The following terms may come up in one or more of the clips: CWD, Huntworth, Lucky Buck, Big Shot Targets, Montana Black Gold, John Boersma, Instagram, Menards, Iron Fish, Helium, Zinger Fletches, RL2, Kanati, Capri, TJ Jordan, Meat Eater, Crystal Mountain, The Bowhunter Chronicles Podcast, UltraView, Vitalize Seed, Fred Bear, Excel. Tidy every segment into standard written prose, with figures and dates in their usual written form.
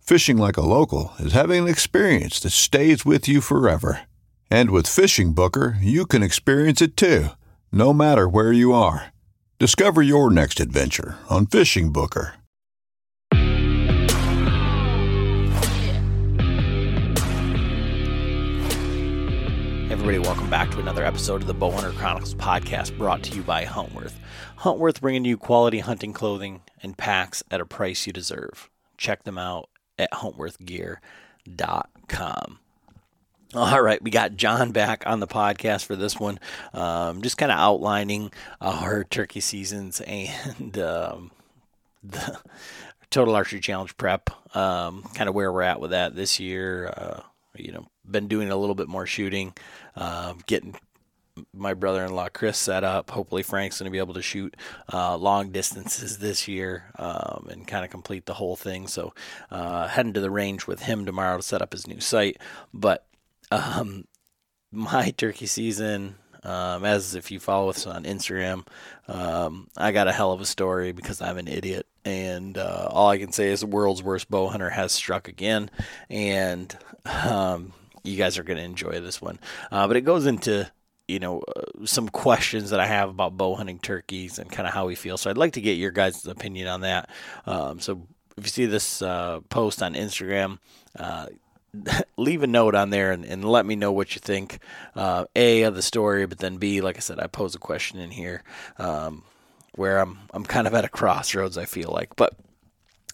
Fishing like a local is having an experience that stays with you forever. And with Fishing Booker, you can experience it too, no matter where you are. Discover your next adventure on Fishing Booker. Hey everybody, welcome back to another episode of the Bowhunter Chronicles podcast, brought to you by Huntworth. Huntworth, bringing you quality hunting clothing and packs at a price you deserve. Check them out at Huntworthgear.com. All right, we got John back on the podcast for this one. Just kind of outlining our turkey seasons and the Total Archery Challenge prep, kind of where we're at with that this year. Been doing a little bit more shooting, getting my brother-in-law Chris set up. Hopefully Frank's going to be able to shoot long distances this year and kind of complete the whole thing. So heading to the range with him tomorrow to set up his new site. But my turkey season, as if you follow us on Instagram, I got a hell of a story because I'm an idiot. And all I can say is the world's worst bow hunter has struck again. And you guys are going to enjoy this one. But it goes into, some questions that I have about bow hunting turkeys and kind of how we feel. So I'd like to get your guys' opinion on that. So if you see this post on Instagram, leave a note on there and let me know what you think, A, of the story, but then B, like I said, I pose a question in here where I'm kind of at a crossroads, I feel like. But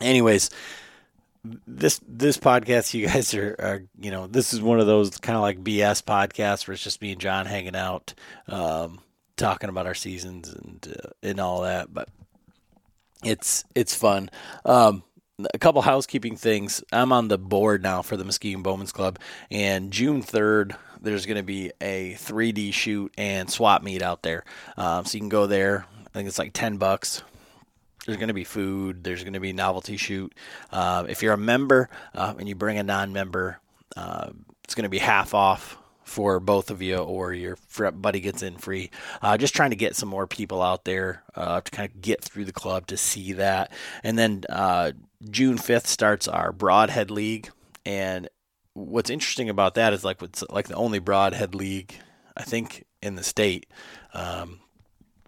anyways, this podcast, you guys are this is one of those kind of like BS podcasts where it's just me and John hanging out, talking about our seasons and all that, but it's fun. A couple housekeeping things. I'm on the board now for the Muskegon Bowmen's Club, and June 3rd, there's going to be a 3D shoot and swap meet out there. So you can go there. I think it's like $10. There's going to be food. There's going to be novelty shoot. If you're a member and you bring a non-member, it's going to be half off for both of you, or your buddy gets in free. Just trying to get some more people out there to kind of get through the club to see that. And then June 5th starts our Broadhead League. And what's interesting about that is it's the only Broadhead League, I think, in the state.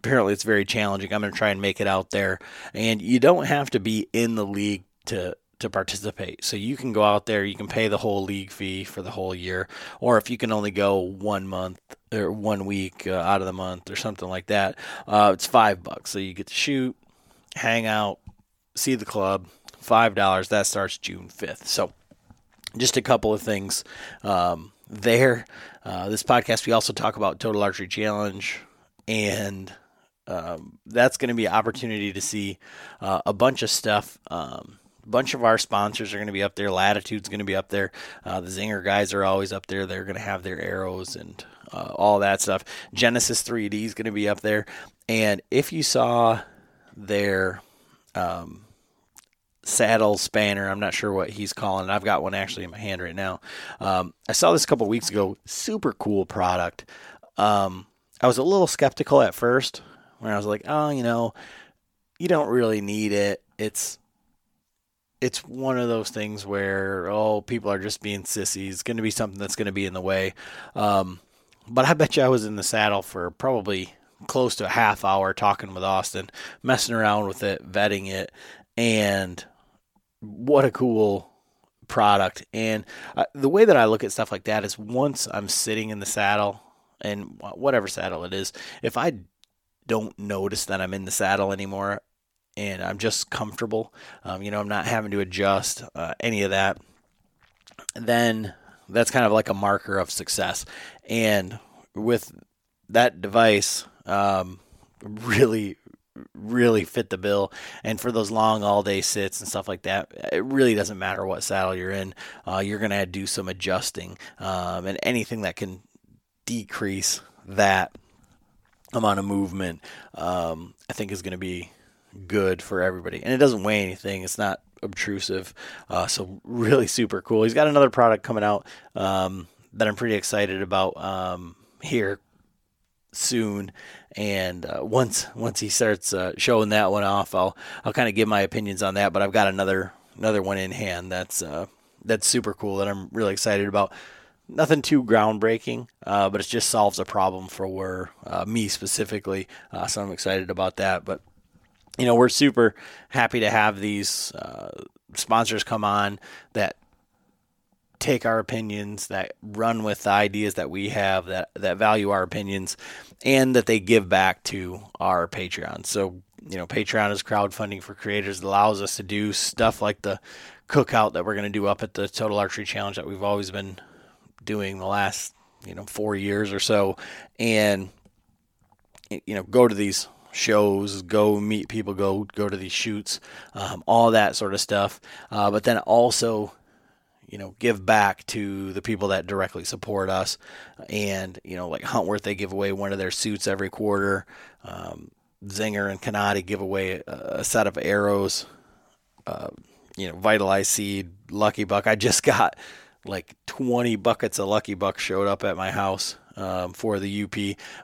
Apparently it's very challenging. I'm going to try and make it out there. And you don't have to be in the league to participate. So you can go out there, you can pay the whole league fee for the whole year, or if you can only go 1 month or 1 week out of the month or something like that, it's $5. So you get to shoot, hang out, see the club, $5. That starts June 5th. So just a couple of things there. This podcast, we also talk about Total Archery Challenge, and that's going to be an opportunity to see a bunch of stuff. Bunch of our sponsors are going to be up there. Latitude's going to be up there. The Zinger guys are always up there. They're going to have their arrows and all that stuff. Genesis 3D is going to be up there. And if you saw their saddle spanner. I'm not sure what he's calling it. I've got one actually in my hand right now. I saw this a couple of weeks ago. Super cool product. I was a little skeptical at first when I was like, oh, you know, you don't really need it. It's one of those things where, oh, people are just being sissies. It's going to be something that's going to be in the way. But I bet you I was in the saddle for probably close to a half hour talking with Austin, messing around with it, vetting it, and what a cool product. And the way that I look at stuff like that is once I'm sitting in the saddle, and whatever saddle it is, if I don't notice that I'm in the saddle anymore, and I'm just comfortable, you know, I'm not having to adjust any of that, then that's kind of like a marker of success. And with that device, really fit the bill. And for those long all day sits and stuff like that, it really doesn't matter what saddle you're in. You're going to do some adjusting, and anything that can decrease that amount of movement, I think is going to be good for everybody. And it doesn't weigh anything. It's not obtrusive. So really super cool. He's got another product coming out, that I'm pretty excited about, here soon. And, once he starts, showing that one off, I'll kind of give my opinions on that, but I've got another one in hand. That's super cool that I'm really excited about. Nothing too groundbreaking, but it just solves a problem for, me specifically. So I'm excited about that, but you know, we're super happy to have these sponsors come on that take our opinions, that run with the ideas that we have, that value our opinions, and that they give back to our Patreon. So, you know, Patreon is crowdfunding for creators. It allows us to do stuff like the cookout that we're going to do up at the Total Archery Challenge that we've always been doing the last, 4 years or so. And, you know, go to these shows, go meet people, go to these shoots, all that sort of stuff. But then also, give back to the people that directly support us. And, like Huntworth, they give away one of their suits every quarter. Zinger and Kanati give away a set of arrows, Vitalizeseed, Lucky Buck. I just got like 20 buckets of Lucky Buck showed up at my house. For the UP.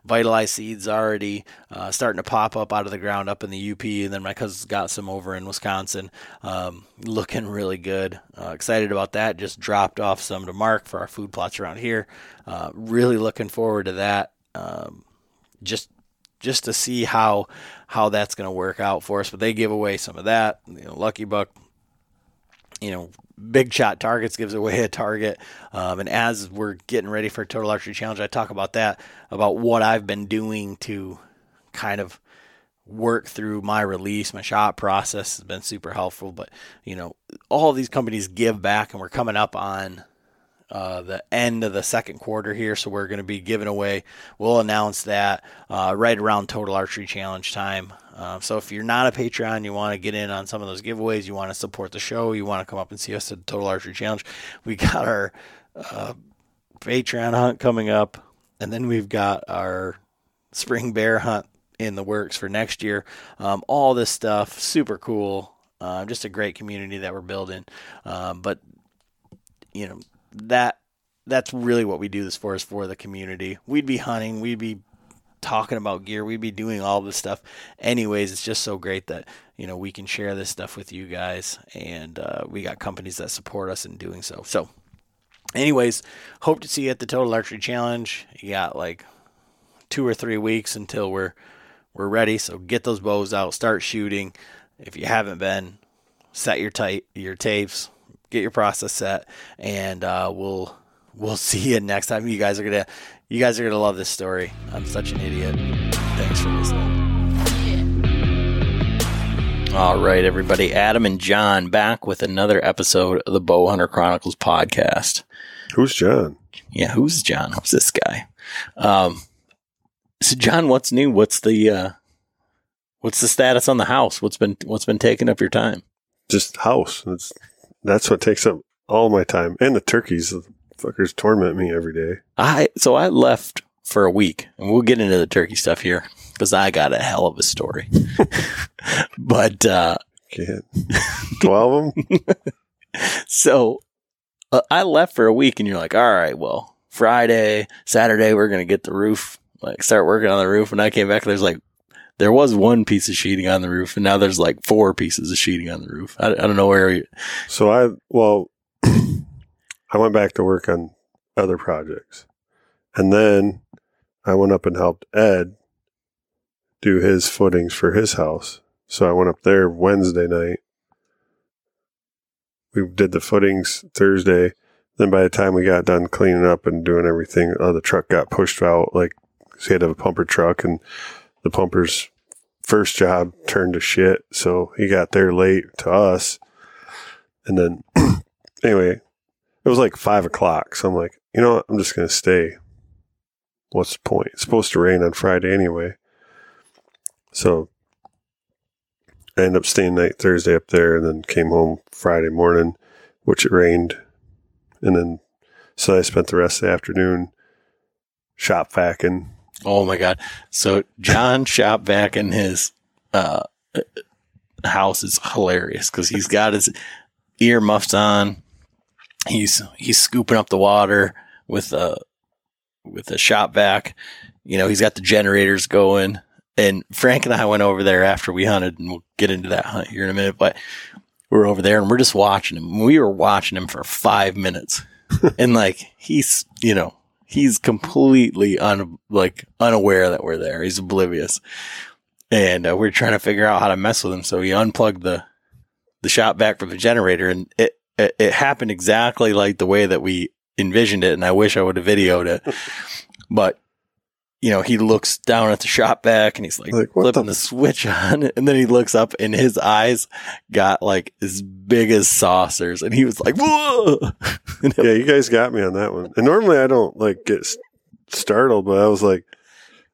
Vitalize seeds already starting to pop up out of the ground up in the UP, and then my cousin's got some over in Wisconsin, looking really good. Excited about that. Just dropped off some to Mark for our food plots around here. Really looking forward to that. Just to see how that's going to work out for us. But they give away some of that. Lucky Buck. Big Shot Targets gives away a target. And as we're getting ready for Total Archery Challenge, I talk about that, about what I've been doing to kind of work through my release. My shot process has been super helpful. But, all these companies give back, and we're coming up on the end of the second quarter here. So we're going to be giving away. We'll announce that right around Total Archery Challenge time. So if you're not a Patreon, you want to get in on some of those giveaways, you want to support the show, you want to come up and see us at the Total Archery Challenge. We got our Patreon hunt coming up, and then we've got our spring bear hunt in the works for next year. All this stuff, super cool. Just a great community that we're building. But, that's really what we do this for, is for the community. We'd be hunting, we'd be talking about gear, we'd be doing all this stuff anyways. It's just so great that we can share this stuff with you guys, and we got companies that support us in doing so. So anyways, hope to see you at the Total Archery Challenge. You got like 2 or 3 weeks until we're ready, so get those bows out, start shooting. If you haven't been, set your tapes, get your process set, and we'll see you next time. You guys are gonna love this story. I'm such an idiot. Thanks for listening. All right, everybody, Adam and John back with another episode of the Bowhunter Chronicles podcast. Who's John? Yeah, who's John? Who's this guy? So John, what's new? What's the status on the house? What's been taking up your time? Just house. That's what takes up all my time. And the turkeys, the fuckers torment me every day. So I left for a week, and we'll get into the turkey stuff here because I got a hell of a story. But Shit. 12 of them? So I left for a week, and you're like, all right, well, Friday, Saturday, we're going to get the roof, like start working on the roof. And I came back, and there's like, there was one piece of sheeting on the roof, and now there's like four pieces of sheeting on the roof. I don't know where you. So I went back to work on other projects, and then I went up and helped Ed do his footings for his house. So I went up there Wednesday night. We did the footings Thursday. Then by the time we got done cleaning up and doing everything, the truck got pushed out. Like, so he had to have a pumper truck, and the pumper's first job turned to shit. So he got there late to us. And then anyway, it was like 5 o'clock. So I'm like, you know what? I'm just going to stay. What's the point? It's supposed to rain on Friday anyway. So I ended up staying night Thursday up there, and then came home Friday morning, which it rained. And then, so I spent the rest of the afternoon shop vacuuming. Oh my God. So John shop vacuuming his house is hilarious, because he's got his ear muffs on. He's scooping up the water with a shop vac. You know, he's got the generators going. And Frank and I went over there after we hunted, and we'll get into that hunt here in a minute, but we're over there and we're just watching him. We were watching him for 5 minutes and like, he's, you know, he's completely unaware that we're there. He's oblivious. And we're trying to figure out how to mess with him. So he unplugged the shop vac from the generator, and it happened exactly like the way that we envisioned it. And I wish I would have videoed it, but you know, he looks down at the shop vac, and he's like flipping the switch on. And then he looks up, and his eyes got like as big as saucers. And he was like, whoa. Yeah, you guys got me on that one. And normally I don't like get startled, but I was like,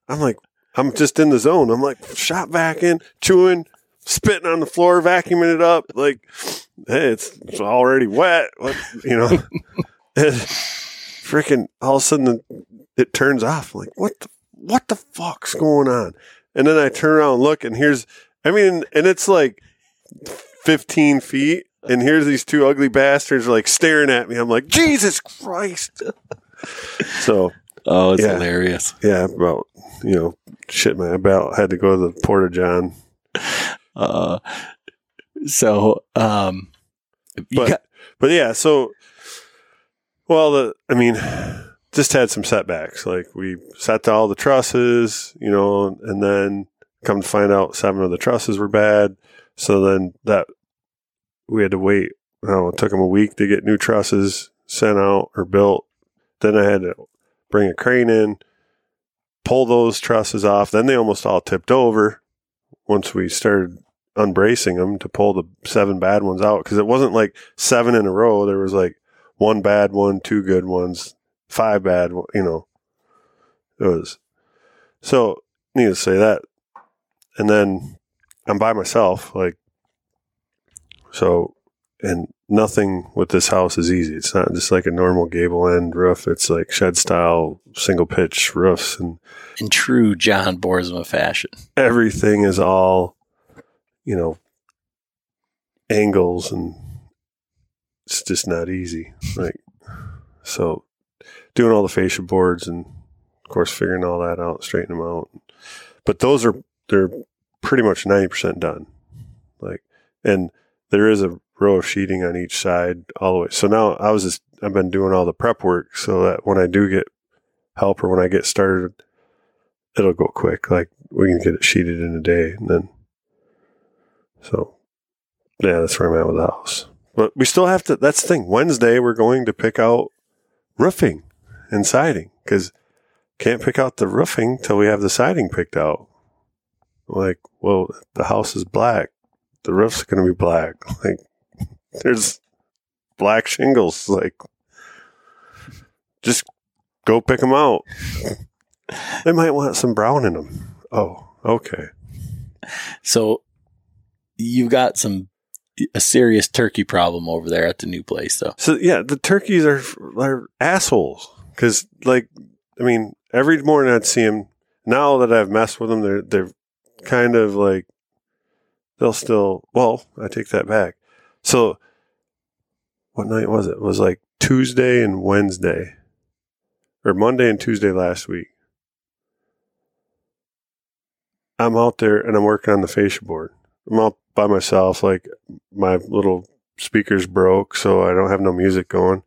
I'm just in the zone. I'm like shop vacuuming, chewing, spitting on the floor, vacuuming it up. Like, hey, it's already wet. What, you know, freaking all of a sudden it turns off. I'm like, what the fuck's going on? And then I turn around and look, and and it's like 15 feet, and here's these two ugly bastards like staring at me. I'm like, Jesus Christ. So, oh, it's hilarious. Yeah, about, you know, shit, man, about had to go to the Porta John. But yeah, so, well, just had some setbacks. Like, we set to all the trusses, you know, and then come to find out 7 of the trusses were bad. So then that we had to wait. It took them a week to get new trusses sent out or built. Then I had to bring a crane in, pull those trusses off. Then they almost all tipped over once we started unbracing them to pull the 7 bad ones out. Because it wasn't like 7 in a row. There was like 1 bad one, 2 good ones. 5 bad, you know, it was. So, needless to say that. And then I'm by myself, like, so, and nothing with this house is easy. It's not just like a normal gable end roof. It's like shed style, single pitch roofs. And in true John Boersma fashion, everything is all, you know, angles, and it's just not easy. Like, so, doing all the fascia boards and, of course, figuring all that out, straightening them out. But they're pretty much 90% done. Like, and there is a row of sheeting on each side all the way. So now I've been doing all the prep work so that when I do get help or when I get started, it'll go quick. Like, we can get it sheeted in a day. And then, so yeah, that's where I'm at with the house. But we still have to, that's the thing. Wednesday, we're going to pick out roofing and siding, because can't pick out the roofing till we have the siding picked out. Like, well, the house is black, the roof's gonna be black, like there's black shingles, like just go pick them out. They might want some brown in them. Oh, okay. So you've got a serious turkey problem over there at the new place, though. So yeah, the turkeys are assholes, because like, I mean, every morning I'd see them. Now that I've messed with them, they're kind of like they'll still, well, I take that back. So what night was it? It was like Tuesday and Wednesday, or Monday and Tuesday last week. I'm out there and I'm working on the fascia board. I'm out by myself. Like, my little speakers broke, so I don't have no music going.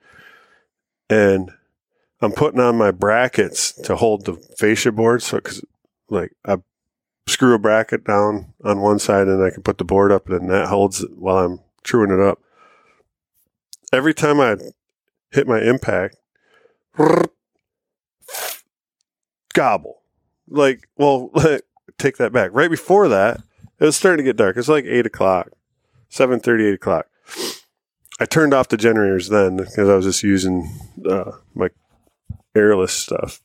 And I'm putting on my brackets to hold the fascia board. So, cause like I screw a bracket down on one side and I can put the board up, and then that holds it while I'm truing it up. Every time I hit my impact, gobble. Like, well, take that back. Right before that, it was starting to get dark. It's like 8 o'clock, 7:30, 8 o'clock. I turned off the generators then because I was just using my airless stuff.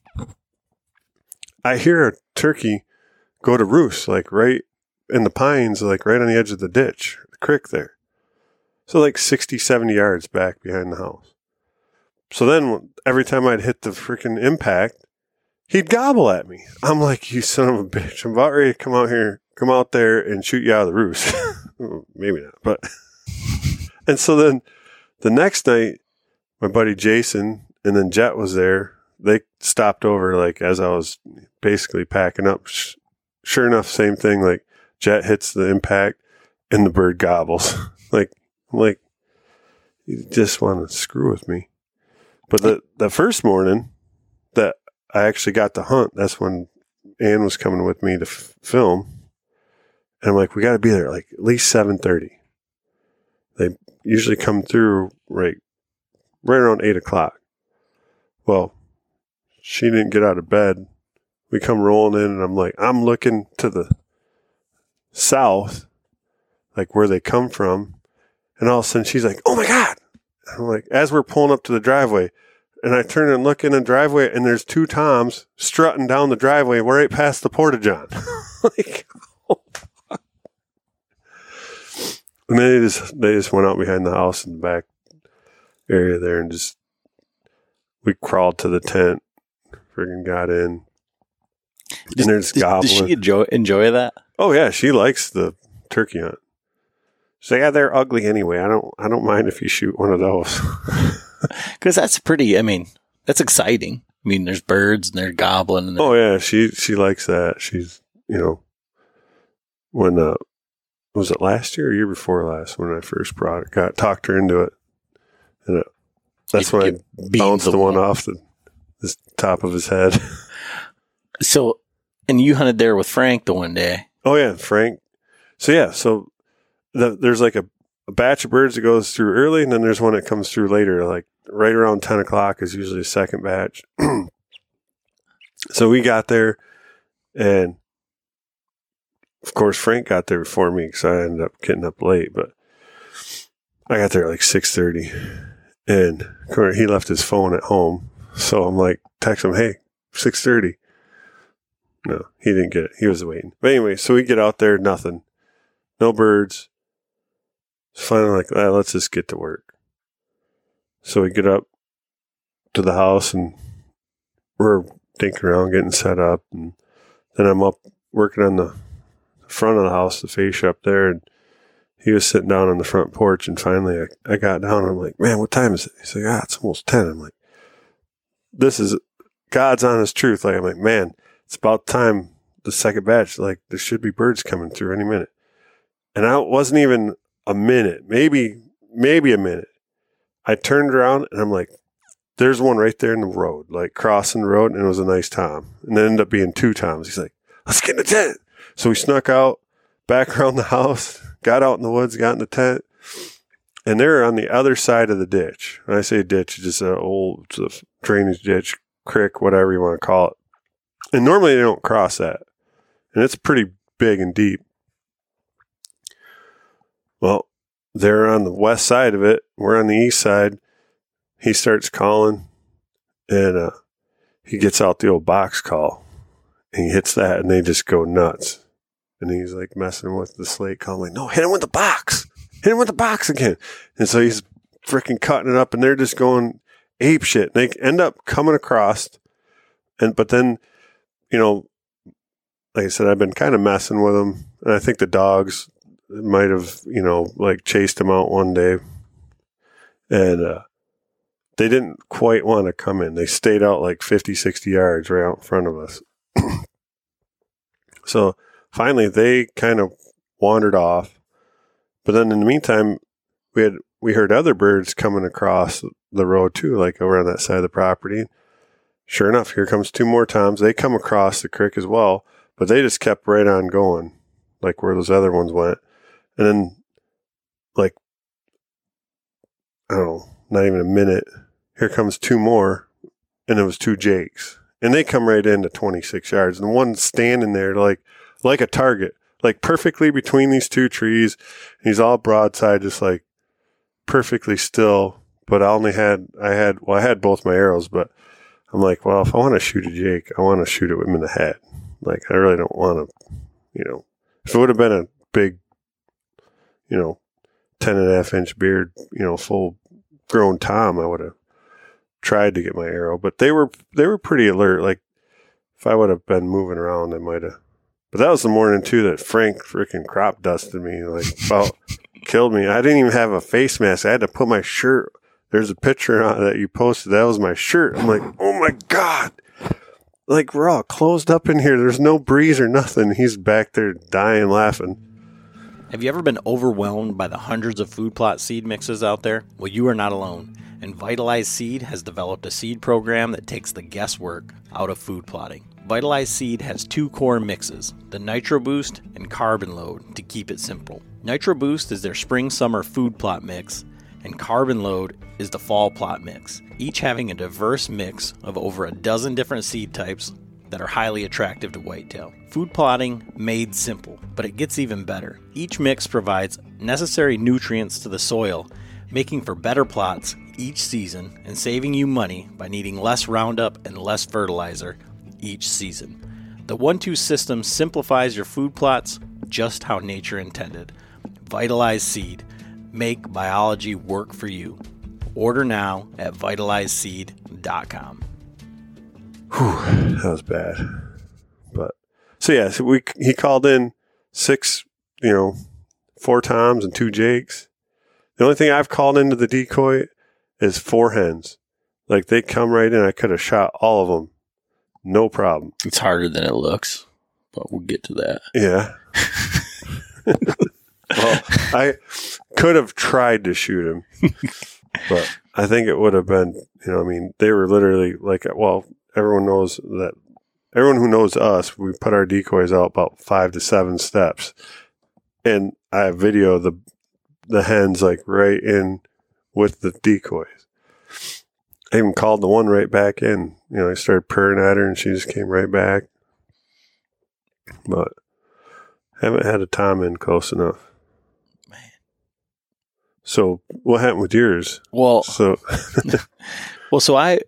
I hear a turkey go to roost, like right in the pines, like right on the edge of the ditch, the creek there. So like 60, 70 yards back behind the house. So then every time I'd hit the freaking impact, he'd gobble at me. I'm like, you son of a bitch. I'm about ready to come out there and shoot you out of the roost. Maybe not, but. And so then the next night, my buddy Jason and then Jet was there. They stopped over, like, as I was basically packing up. Sure enough, same thing. Like, Jet hits the impact and the bird gobbles. like, you just want to screw with me. But the first morning that I actually got to hunt, that's when Ann was coming with me to film. And I'm like, we got to be there like at least 7:30. They usually come through right around 8 o'clock. Well, she didn't get out of bed. We come rolling in, and I'm like, I'm looking to the south, like where they come from. And all of a sudden she's like, oh my God. I'm like, as we're pulling up to the driveway, and I turn and look in the driveway, and there's two toms strutting down the driveway. We're right past the porta-john. Like, oh, fuck. And then they just went out behind the house in the back area there, and just, we crawled to the tent, friggin' got in. And there's goblin. Does she enjoy that? Oh yeah, she likes the turkey hunt. So yeah, they're ugly anyway. I don't mind if you shoot one of those. Because that's pretty, I mean, that's exciting. I mean, there's birds and they're goblin. And oh yeah, she likes that. She's, you know, when, was it last year or year before last when I first brought it, talked her into it. And that's when I bounced the one off the top of his head. So, and you hunted there with Frank the one day. Oh yeah, Frank. So yeah, so there's like a batch of birds that goes through early, and then there's one that comes through later, like right around 10 o'clock is usually the second batch. So we got there, and of course Frank got there before me because I ended up getting up late, but I got there at like 6:30, and he left his phone at home. So I'm like, text him, hey, 6:30. No, he didn't get it. He was waiting. But anyway, so we get out there, nothing. No birds. Finally, like, let's just get to work. So we get up to the house, and we're dinking around, getting set up. And then I'm up working on the front of the house, the fascia up there. And he was sitting down on the front porch. And finally, I got down, and I'm like, man, what time is it? He's like, it's almost 10. I'm like, this is God's honest truth. Like, I'm like, man, it's about time the second batch. Like, there should be birds coming through any minute. And I wasn't even a minute, maybe a minute. I turned around and I'm like, there's one right there in the road, like crossing the road. And it was a nice tom. And it ended up being two toms. He's like, let's get in the tent. So we snuck out back around the house, got out in the woods, got in the tent. And they're on the other side of the ditch. When I say ditch, it's just an old drainage ditch, creek, whatever you want to call it. And normally they don't cross that. And it's pretty big and deep. Well, they're on the west side of it. We're on the east side. He starts calling, and he gets out the old box call, and he hits that, and they just go nuts. And he's like messing with the slate call. I'm like, no, hit him with the box. Hit him with the box again. And so he's freaking cutting it up, and they're just going ape shit. And they end up coming across, but then, you know, like I said, I've been kind of messing with them, and I think the dogs might have, you know, like chased him out one day. And they didn't quite want to come in. They stayed out like 50, 60 yards right out in front of us. So finally, they kind of wandered off. But then in the meantime, we heard other birds coming across the road too, like over on that side of the property. Sure enough, here comes two more toms. They come across the creek as well, but they just kept right on going, like where those other ones went. And then, like, I don't know, not even a minute, here comes two more, and it was two jakes. And they come right into 26 yards. And one's standing there like a target, like perfectly between these two trees. And he's all broadside, just like perfectly still. But I had both my arrows, but I'm like, well, if I want to shoot a jake, I want to shoot at him in the head. Like, I really don't want to, you know, if it would have been a big, you know, 10.5-inch beard, you know, full grown tom, I would have tried to get my arrow. But they were pretty alert. Like, if I would have been moving around, I might have. But that was the morning too that Frank freaking crop dusted me, like about killed me. I didn't even have a face mask. I had to put my shirt. There's a picture that you posted. That was my shirt. I'm like, oh my God. Like, we're all closed up in here. There's no breeze or nothing. He's back there dying laughing. Have you ever been overwhelmed by the hundreds of food plot seed mixes out there? Well, you are not alone. And Vitalize Seed has developed a seed program that takes the guesswork out of food plotting. Vitalize Seed has two core mixes, the Nitro Boost and Carbon Load, to keep it simple. Nitro Boost is their spring-summer food plot mix, and Carbon Load is the fall plot mix, each having a diverse mix of over a dozen different seed types that are highly attractive to whitetail. Food plotting made simple, but it gets even better. Each mix provides necessary nutrients to the soil, making for better plots each season and saving you money by needing less Roundup and less fertilizer each season. The 1-2 system simplifies your food plots just how nature intended. Vitalize Seed. Make biology work for you. Order now at Vitalizeseed.com. Whew, that was bad. But so he called in six, you know, four toms and two jakes. The only thing I've called into the decoy is four hens. Like, they come right in. I could have shot all of them, no problem. It's harder than it looks, but we'll get to that. Yeah. Well, I could have tried to shoot him, but I think it would have been, you know, I mean, they were literally like, well, everyone who knows us, we put our decoys out about 5 to 7 steps. And I video the hens like right in with the decoys. I even called the one right back in. You know, I started purring at her and she just came right back. But I haven't had a tom in close enough. Man. So what happened with yours? Well, so I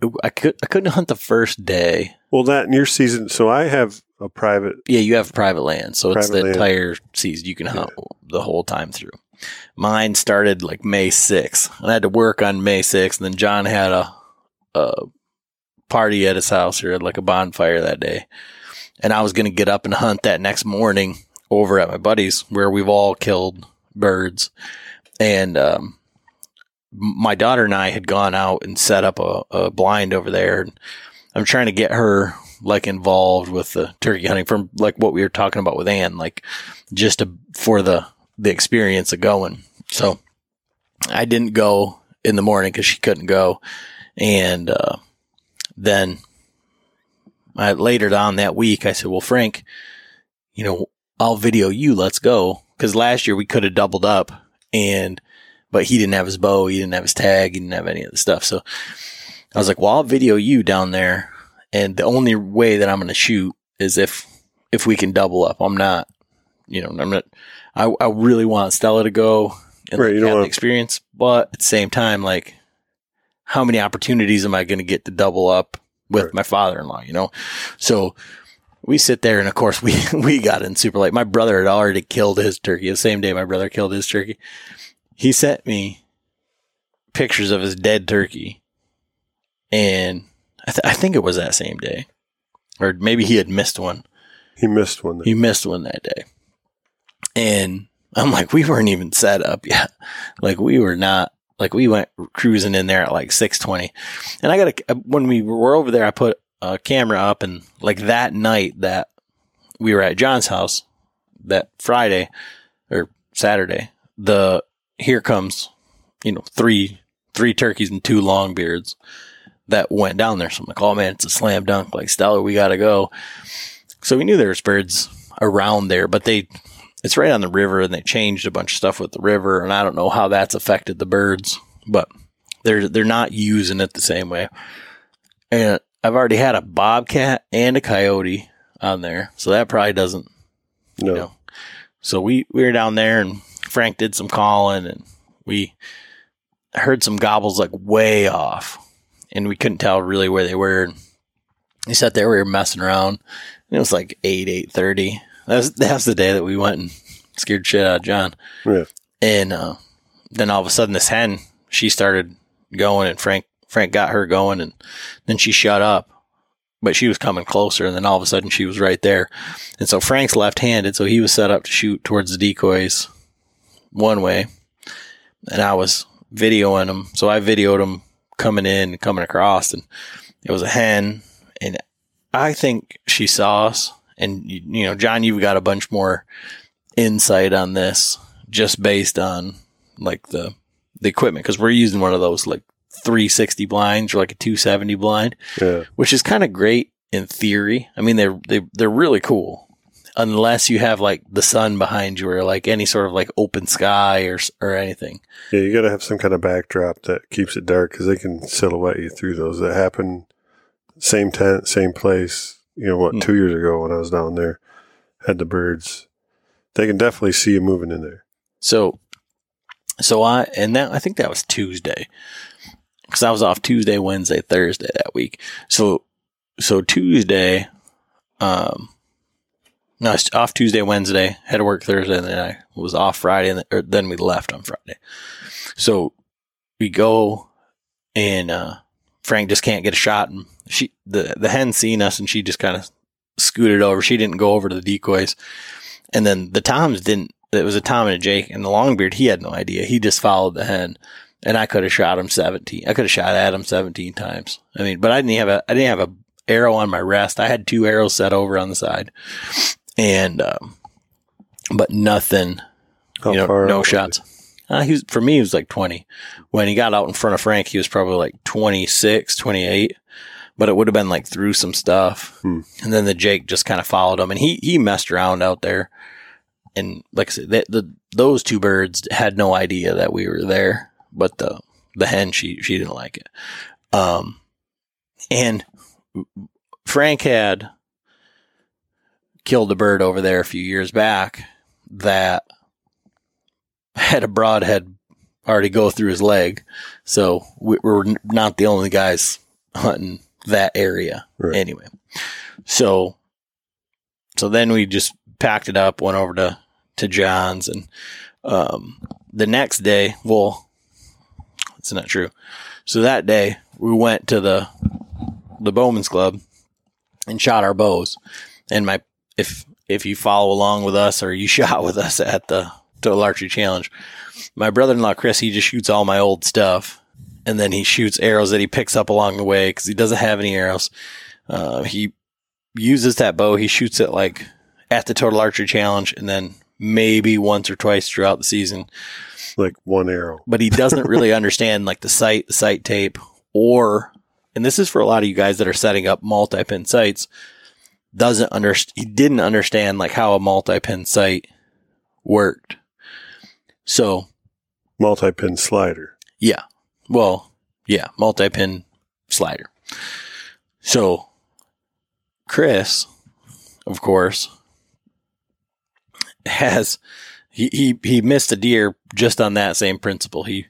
couldn't hunt the first day. Well, that in your season. So I have a private. Yeah, you have private land. So private, it's the land. Entire season. You can hunt the whole time through. Mine started like May 6th. And I had to work on May 6th. And then John had a party at his house or like a bonfire that day. And I was going to get up and hunt that next morning over at my buddy's where we've all killed birds. And, my daughter and I had gone out and set up a blind over there. I'm trying to get her like involved with the turkey hunting from like what we were talking about with Ann, like just for the experience of going. So I didn't go in the morning cause she couldn't go. And, then later on that week, I said, well, Frank, you know, I'll video you. Let's go. Cause last year we could have doubled up but he didn't have his bow, he didn't have his tag, he didn't have any of the stuff. So I was like, well, I'll video you down there. And the only way that I'm going to shoot is if we can double up. I really want Stella to go and right, have the experience. But at the same time, like, how many opportunities am I going to get to double up with my father-in-law, you know? So we sit there and of course we got in super late. My brother had already killed his turkey. The same day my brother killed his turkey. He sent me pictures of his dead turkey, and I think it was that same day, or maybe he had missed one. He missed one. He missed one that day. And I'm like, we weren't even set up yet. Like, we were not. Like, we went cruising in there at like 6:20. And I got a, when we were over there, I put a camera up, and like that night that we were at John's house, that Friday or Saturday, the here comes, you know, three turkeys and two long beards that went down there. So I'm like, oh man, it's a slam dunk. Like, Stella, we got to go. So we knew there was birds around there, but it's right on the river, and they changed a bunch of stuff with the river, and I don't know how that's affected the birds, but they're not using it the same way. And I've already had a bobcat and a coyote on there, so that probably doesn't, no. You know. So we were down there, and Frank did some calling, and we heard some gobbles like way off, and we couldn't tell really where they were. And we sat there, we were messing around, and it was like 8:30. That's the day that we went and scared shit out of John. Yeah. And then all of a sudden, this hen, she started going, and Frank got her going, and then she shut up. But she was coming closer, and then all of a sudden, she was right there. And so Frank's left-handed, so he was set up to shoot towards the decoys one way. And I was videoing him. So I videoed him coming in and coming across, and it was a hen. And I think she saw us. And, you know, John, you've got a bunch more insight on this just based on, like, the equipment. Because we're using one of those, like, 360 blinds or, like, a 270 blind, yeah. Which is kind of great in theory. I mean, they're really cool. Unless you have, like, the sun behind you or, like, any sort of, like, open sky or anything. Yeah, you got to have some kind of backdrop that keeps it dark, because they can silhouette you through those. That happened same tent, same place. You know what, 2 years ago when I was down there, had the birds. They can definitely see you moving in there. So I think that was Tuesday, because I was off Tuesday, Wednesday, Thursday that week. So Tuesday, no, I was off Tuesday, Wednesday, had to work Thursday, and then I was off Friday, or then we left on Friday. So we go and Frank just can't get a shot, and the hen seen us, and she just kind of scooted over. She didn't go over to the decoys. And then the toms didn't. It was a tom and a Jake, and the longbeard, he had no idea. He just followed the hen, and I could have shot him 17. I could have shot at him 17 times. I mean, but I didn't have a arrow on my rest. I had two arrows set over on the side, and but nothing. How, you know, far no shots. He was like 20. When he got out in front of Frank, he was probably like 26, 28. But it would have been like through some stuff. Hmm. And then the Jake just kind of followed him, and he messed around out there. And like I said, those two birds had no idea that we were there, but the hen, she didn't like it. And Frank had killed a bird over there a few years back that had a broadhead already go through his leg. So we're not the only guys hunting that area, right? Anyway, so then we just packed it up, went over to John's, and the next day, well, it's not true. So that day we went to the Bowmen's Club and shot our bows. And my, if you follow along with us, or you shot with us at the Total Archery Challenge, my brother-in-law Chris, he just shoots all my old stuff. And then he shoots arrows that he picks up along the way, because he doesn't have any arrows. He uses that bow. He shoots it like at the Total Archery Challenge, and then maybe once or twice throughout the season. Like one arrow. But he doesn't really understand like the sight tape, or, and this is for a lot of you guys that are setting up multi-pin sights, he didn't understand like how a multi-pin sight worked. So. Multi-pin slider. Yeah. Well, yeah, multi-pin slider. So, Chris, of course, has, he missed a deer just on that same principle. He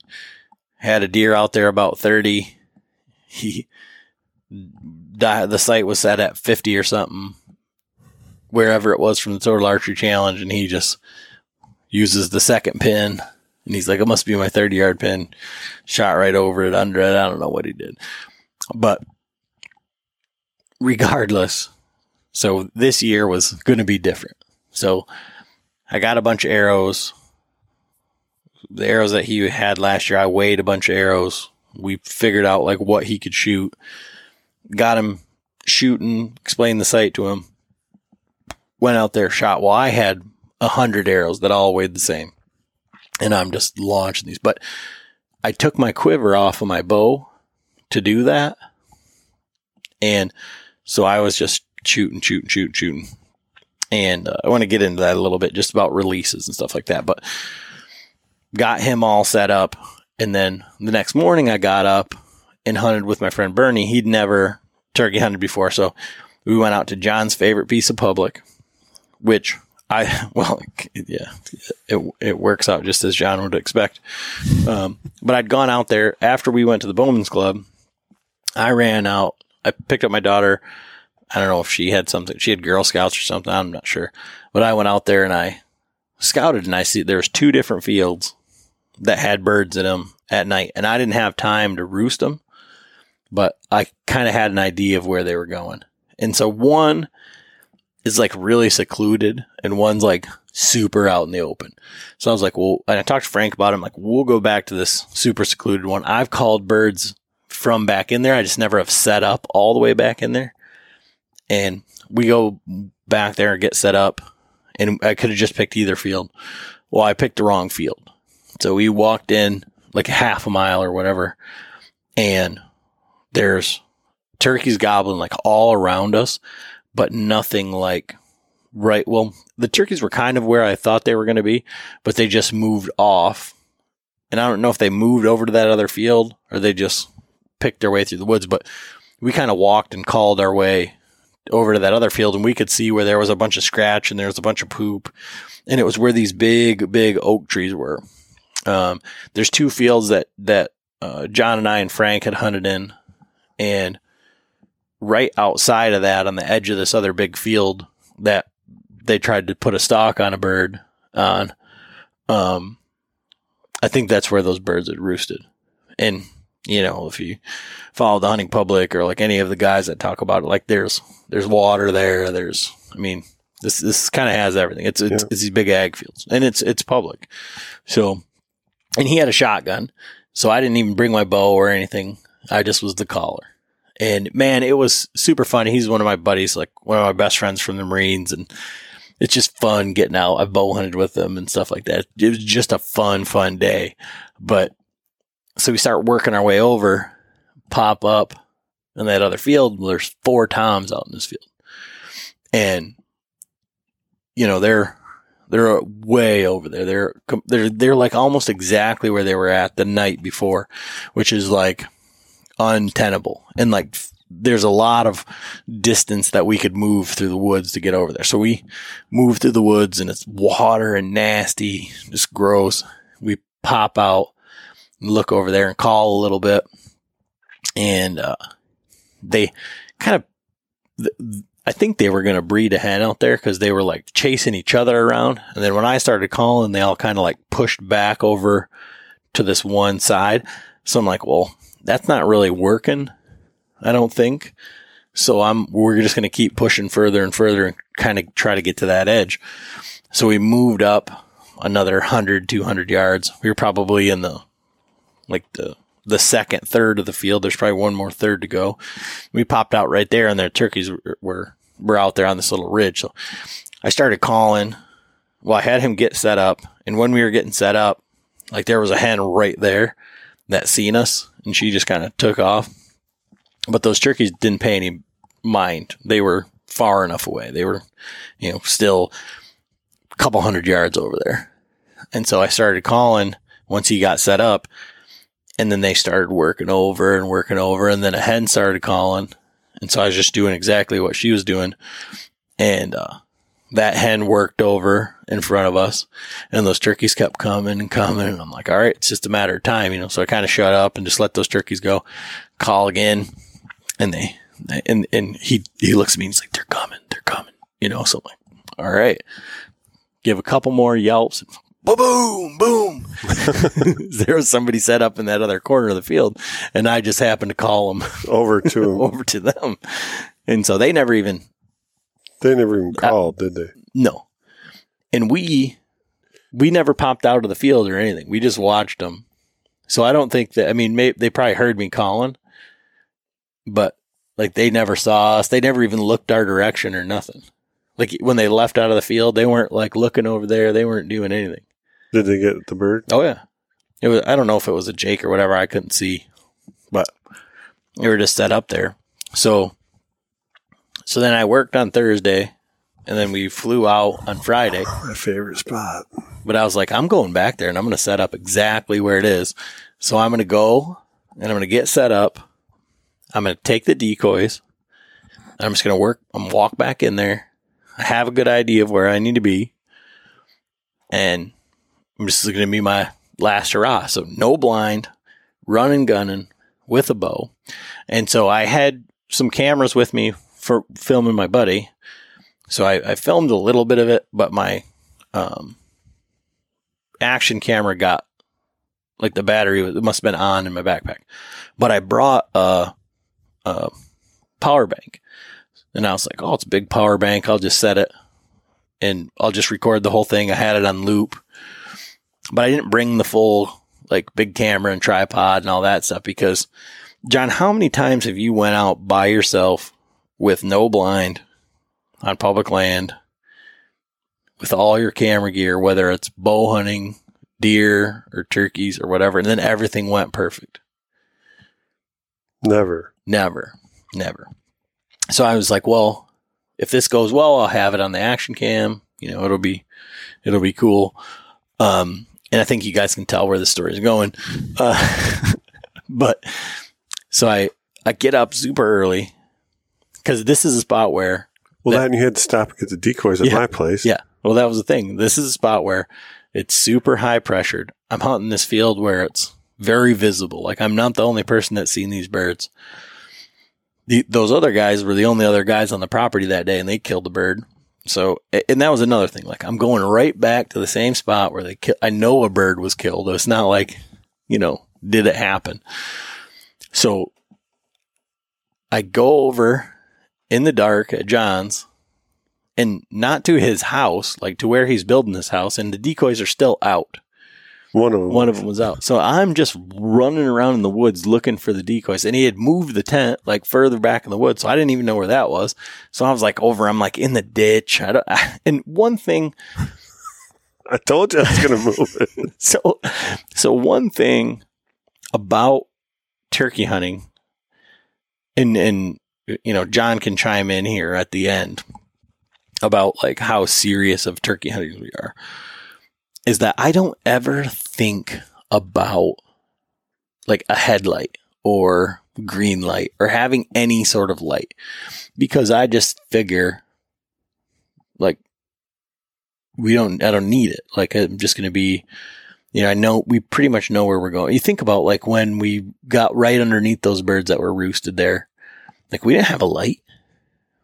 had a deer out there about 30. The sight was set at 50 or something, wherever it was from the Total Archery Challenge, and he just uses the second pin. And he's like, it must be my 30-yard pin. Shot right over it, under it. I don't know what he did. But regardless, So this year was going to be different. So I got a bunch of arrows. The arrows that he had last year, I weighed a bunch of arrows. We figured out like what he could shoot. Got him shooting, explained the sight to him. Went out there, shot. Well, I had 100 arrows that all weighed the same. And I'm just launching these. But I took my quiver off of my bow to do that. And so I was just shooting. And I want to get into that a little bit, just about releases and stuff like that. But got him all set up. And then the next morning I got up and hunted with my friend Bernie. He'd never turkey hunted before. So we went out to John's favorite piece of public, which it works out just as John would expect. But I'd gone out there after we went to the Bowman's Club. I ran out. I picked up my daughter. I don't know if she had something. She had Girl Scouts or something. I'm not sure. But I went out there and I scouted, and I see there's 2 different fields that had birds in them at night. And I didn't have time to roost them, but I kind of had an idea of where they were going. And so one is like really secluded and one's like super out in the open. So I was like, well, and I talked to Frank about it. I'm like, we'll go back to this super secluded one. I've called birds from back in there. I just never have set up all the way back in there. And we go back there and get set up, and I could have just picked either field. Well, I picked the wrong field. So we walked in like half a mile or whatever, and there's turkeys gobbling like all around us, but nothing like right. Well, the turkeys were kind of where I thought they were going to be, but they just moved off. And I don't know if they moved over to that other field or they just picked their way through the woods, but we kind of walked and called our way over to that other field, and we could see where there was a bunch of scratch and there was a bunch of poop, and it was where these big oak trees were. There's 2 fields that John and I and Frank had hunted in, and right outside of that on the edge of this other big field that they tried to put a stalk on a bird on, I think that's where those birds had roosted. And you know, if you follow the hunting public or like any of the guys that talk about it, like there's water there. This kind of has everything. It's these big ag fields, and it's public. So, and he had a shotgun, so I didn't even bring my bow or anything. I just was the caller, and man, it was super fun. He's one of my buddies, like one of my best friends from the Marines, and it's just fun getting out. I bow hunted with them and stuff like that. It was just a fun day, but. So we start working our way over, pop up in that other field. Well, there's 4 toms out in this field, and you know they're way over there. They're like almost exactly where they were at the night before, which is like untenable. And like there's a lot of distance that we could move through the woods to get over there. So we move through the woods, and it's water and nasty, just gross. We pop out. Look over there and call a little bit. And they kind of, I think they were going to breed a hen out there because they were like chasing each other around. And then when I started calling, they all kind of like pushed back over to this one side. So I'm like, well, that's not really working, I don't think. So we're just going to keep pushing further and further and kind of try to get to that edge. So we moved up another 100, 200 yards. We were probably in the second third of the field. There's probably one more third to go. We popped out right there, and their turkeys were out there on this little ridge. So I started calling. Well, I had him get set up, and when we were getting set up, like there was a hen right there that seen us, and she just kind of took off. But those turkeys didn't pay any mind. They were far enough away. They were, you know, still a couple hundred yards over there. And so I started calling once he got set up. And then they started working over. And then a hen started calling. And so I was just doing exactly what she was doing. And that hen worked over in front of us. And those turkeys kept coming. And I'm like, all right, it's just a matter of time, you know. So I kind of shut up and just let those turkeys go. Call again. And he looks at me and he's like, they're coming. You know, so I'm like, all right. Give a couple more yelps. And boom. There was somebody set up in that other corner of the field, and I just happened to call them over to them. And so they never even They never even called, did they? No. And we never popped out of the field or anything. We just watched them. So I don't think that, I mean, maybe they probably heard me calling, but like they never saw us. They never even looked our direction or nothing. Like when they left out of the field, they weren't like looking over there. They weren't doing anything. Did they get the bird? Oh yeah. It was, I don't know if it was a Jake or whatever. I couldn't see, but they were just set up there. So then I worked on Thursday and then we flew out on Friday. My favorite spot. But I was like, I'm going back there and I'm going to set up exactly where it is. So I'm going to go and I'm going to get set up. I'm going to take the decoys. And I'm just going to walk back in there. I have a good idea of where I need to be. And I'm just going to be my last hurrah. So no blind, running, gunning with a bow. And so I had some cameras with me for filming my buddy. So I filmed a little bit of it, but my action camera got, like the battery, it must have been on in my backpack. But I brought a power bank. And I was like, oh, it's a big power bank. I'll just set it and I'll just record the whole thing. I had it on loop, but I didn't bring the full like big camera and tripod and all that stuff because, John, how many times have you went out by yourself with no blind on public land with all your camera gear, whether it's bow hunting, deer or turkeys or whatever, and then everything went perfect? Never. So I was like, well, if this goes well, I'll have it on the action cam. You know, it'll be cool. And I think you guys can tell where the story is going. But so I get up super early because this is a spot where. Well, that and you had to stop and get the decoys at my place. Yeah. Well, that was the thing. This is a spot where it's super high pressured. I'm hunting this field where it's very visible. Like I'm not the only person that's seen these birds. Those other guys were the only other guys on the property that day, and they killed the bird. So, and that was another thing. Like, I'm going right back to the same spot where I know a bird was killed. It's not like, you know, did it happen? So, I go over in the dark at John's, and not to his house, like to where he's building his house, and the decoys are still out. One of them was out. So I'm just running around in the woods looking for the decoys. And he had moved the tent like further back in the woods. So I didn't even know where that was. So I was like I'm like in the ditch. And one thing. I told you I was going to move it. So one thing about turkey hunting. And, you know, John can chime in here at the end about like how serious of turkey hunters we are. Is that I don't ever think about like a headlight or green light or having any sort of light because I just figure like I don't need it. Like I'm just going to be, you know, I know we pretty much know where we're going. You think about like when we got right underneath those birds that were roosted there, like we didn't have a light.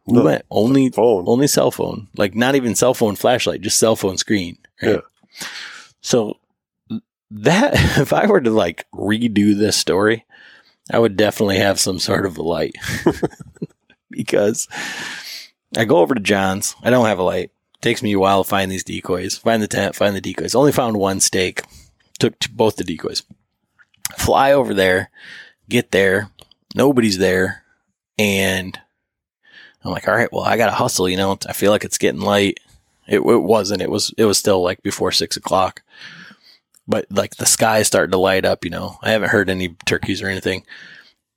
We went only cell phone, like not even cell phone flashlight, just cell phone screen. Right? Yeah. So that if I were to like redo this story, I would definitely have some sort of a light because I go over to John's. I don't have a light. It takes me a while to find these decoys, find the tent, find the decoys. Only found one stake, took both the decoys, fly over there, get there. Nobody's there. And I'm like, all right, well, I got to hustle. You know, I feel like it's getting light. It wasn't. It was still like before 6 o'clock, but like the sky is starting to light up. You know, I haven't heard any turkeys or anything,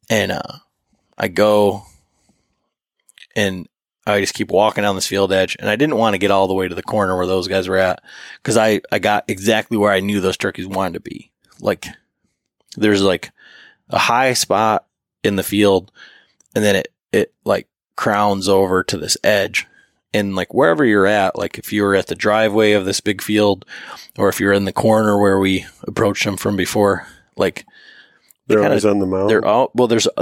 and I go and I just keep walking down this field edge, and I didn't want to get all the way to the corner where those guys were at because I got exactly where I knew those turkeys wanted to be. Like there's like a high spot in the field, and then it like crowns over to this edge. And like wherever you're at, like if you were at the driveway of this big field or if you're in the corner where we approached them from before, like they're always on the mountain.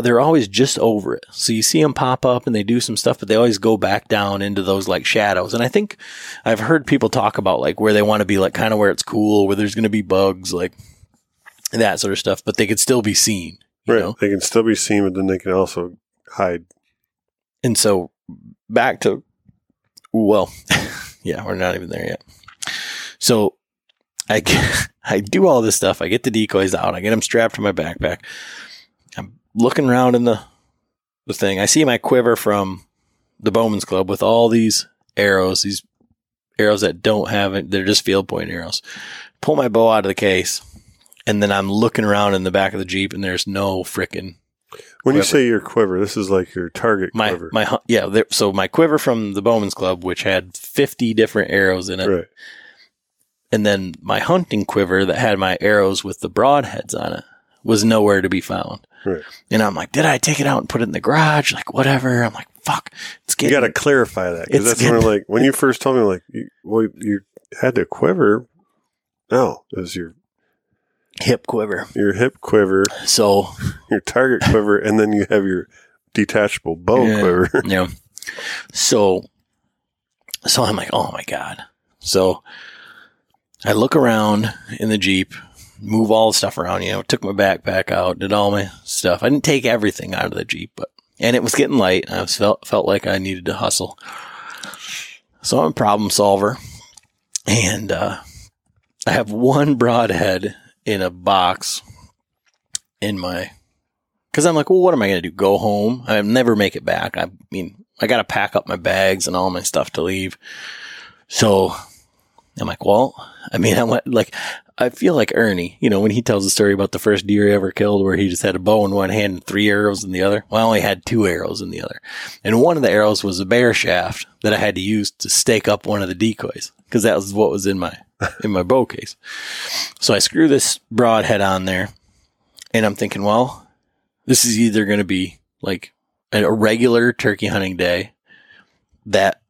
They're always just over it. So you see them pop up and they do some stuff, but they always go back down into those like shadows. And I think I've heard people talk about like where they want to be, like kind of where it's cool, where there's going to be bugs, like that sort of stuff, but they could still be seen. You know? They can still be seen, but then they can also hide. And so back to well, yeah, we're not even there yet. So I do all this stuff. I get the decoys out. I get them strapped to my backpack. I'm looking around in the thing. I see my quiver from the Bowman's Club with all these arrows that don't have it. They're just field point arrows. Pull my bow out of the case, and then I'm looking around in the back of the Jeep, and there's no frickin' When quiver. You say your quiver, this is like your target quiver. So my quiver from the Bowman's Club, which had 50 different arrows in it. Right. And then my hunting quiver that had my arrows with the broadheads on it was nowhere to be found. Right. And I'm like, did I take it out and put it in the garage? Like, whatever. I'm like, fuck. You got to clarify that. Because that's where, like, when you first told me, like, you had the quiver. No, it was your hip quiver. Your hip quiver. So. Your target quiver. And then you have your detachable bow quiver. Yeah. So I'm like, oh, my God. So I look around in the Jeep, move all the stuff around, took my backpack out, did all my stuff. I didn't take everything out of the Jeep, but it was getting late, and I felt like I needed to hustle. So I'm a problem solver, and I have one broadhead in a box in my, because I'm like, well, what am I going to do? Go home? I'll never make it back. I mean, I got to pack up my bags and all my stuff to leave. So I'm like, well, I mean, I went like, I feel like Ernie, when he tells the story about the first deer he ever killed where he just had a bow in one hand and three arrows in the other. Well, I only had two arrows in the other. And one of the arrows was a bear shaft that I had to use to stake up one of the decoys because that was what was in my bow case. So I screw this broadhead on there and I'm thinking, well, this is either going to be like a regular turkey hunting day that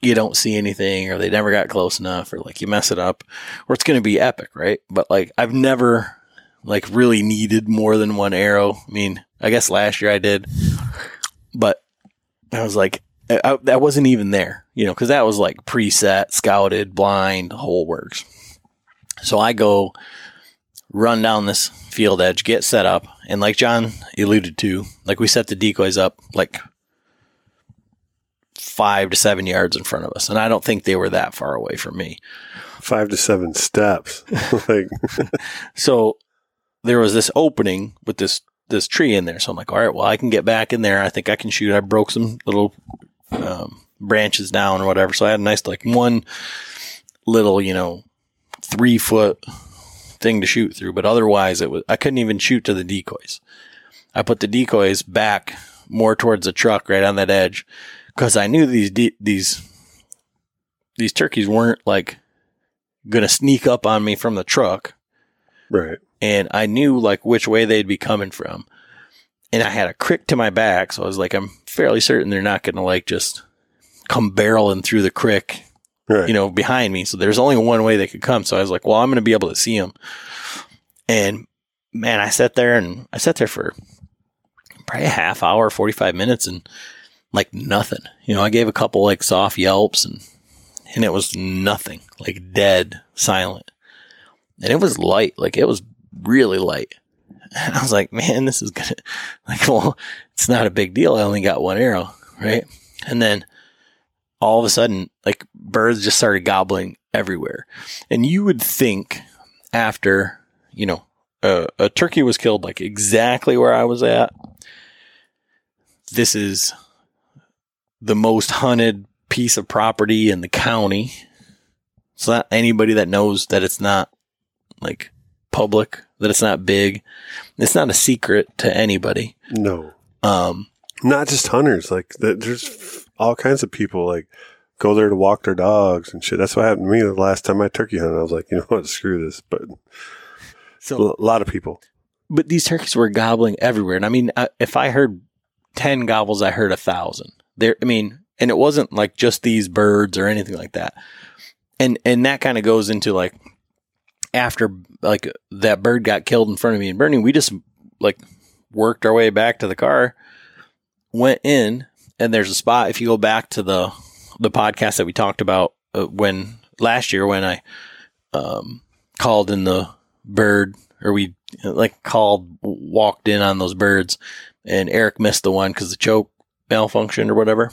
you don't see anything or they never got close enough or like you mess it up or it's going to be epic. Right. But like, I've never like really needed more than one arrow. I mean, I guess last year I did, but I was like, I wasn't even there, cause that was like preset, scouted, blind, whole works. So I go run down this field edge, get set up. And like John alluded to, like we set the decoys up, like 5 to 7 yards in front of us. And I don't think they were that far away from me. 5 to 7 steps. So there was this opening with this tree in there. So I'm like, all right, well, I can get back in there. I think I can shoot. I broke some little branches down or whatever. So I had a nice, like one little, 3-foot thing to shoot through. But otherwise I couldn't even shoot to the decoys. I put the decoys back more towards the truck right on that edge. Because I knew these turkeys weren't like gonna sneak up on me from the truck, right? And I knew like which way they'd be coming from, and I had a crick to my back, so I was like, I'm fairly certain they're not gonna like just come barreling through the crick, right. Behind me. So there's only one way they could come. So I was like, well, I'm gonna be able to see them. And man, I sat there for probably a half hour, 45 minutes, and like nothing, I gave a couple like soft yelps and it was nothing, like dead silent. And it was light. Like it was really light. And I was like, man, this is gonna like, well, it's not a big deal. I only got one arrow. Right. And then all of a sudden, like birds just started gobbling everywhere. And you would think after, a turkey was killed, like exactly where I was at. This is the most hunted piece of property in the county. It's not anybody that knows that it's not like public, that it's not big. It's not a secret to anybody. No. Not just hunters. Like there's all kinds of people like go there to walk their dogs and shit. That's what happened to me the last time I turkey hunted. I was like, you know what? Screw this. But so a lot of people, but these turkeys were gobbling everywhere. And I mean, if I heard 10 gobbles, I heard 1,000. There, I mean, and it wasn't like just these birds or anything like that. And that kind of goes into like, after like that bird got killed in front of me and Bernie, we just like worked our way back to the car, went in, and there's a spot. If you go back to the podcast that we talked about when last year, when I called in the bird, or we like walked in on those birds, and Eric missed the one because the choke malfunction or whatever.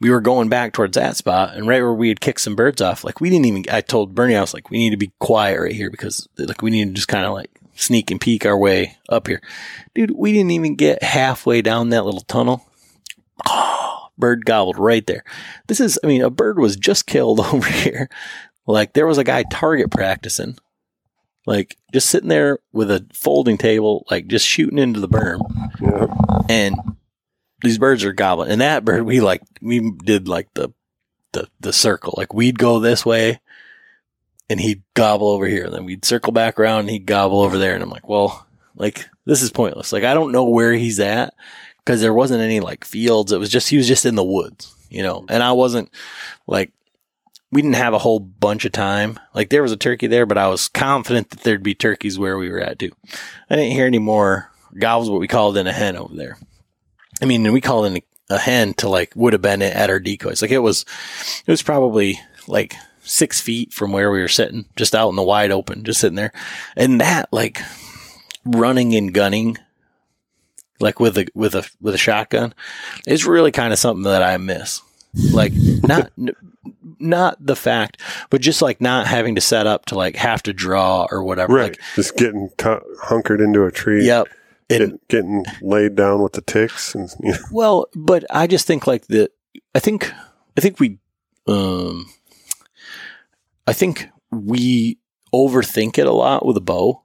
we were going back towards that spot, and right where we had kicked some birds off, like, we didn't even, I told Bernie, I was like, we need to be quiet right here because, like, we need to just kind of, like, sneak and peek our way up here. Dude, we didn't even get halfway down that little tunnel. Oh, bird gobbled right there. This is, I mean, a bird was just killed over here. Like, there was a guy target practicing, like, just sitting there with a folding table, like, just shooting into the berm. Yeah. And these birds are gobbling. And that bird, we, like, we did, like, the circle. Like, we'd go this way, and he'd gobble over here. And then we'd circle back around, and he'd gobble over there. And I'm like, well, like, this is pointless. Like, I don't know where he's at, because there wasn't any, like, fields. It was just, he was just in the woods, you know. And I wasn't, like, we didn't have a whole bunch of time. Like, there was a turkey there, but I was confident that there'd be turkeys where we were at too. I didn't hear any more gobbles, what we called in a hen over there. I mean, we called in a hen to, like, would have been at our decoys. Like, it was probably like 6 feet from where we were sitting, just out in the wide open, just sitting there. And that, like, running and gunning, like, with a shotgun, is really kind of something that I miss. Like, not the fact, but just, like, not having to set up to, like, have to draw or whatever. Right. Like, just getting hunkered into a tree. Yep. And getting laid down with the ticks. And, you know. Well, but I just think, like, I think we overthink it a lot with a bow.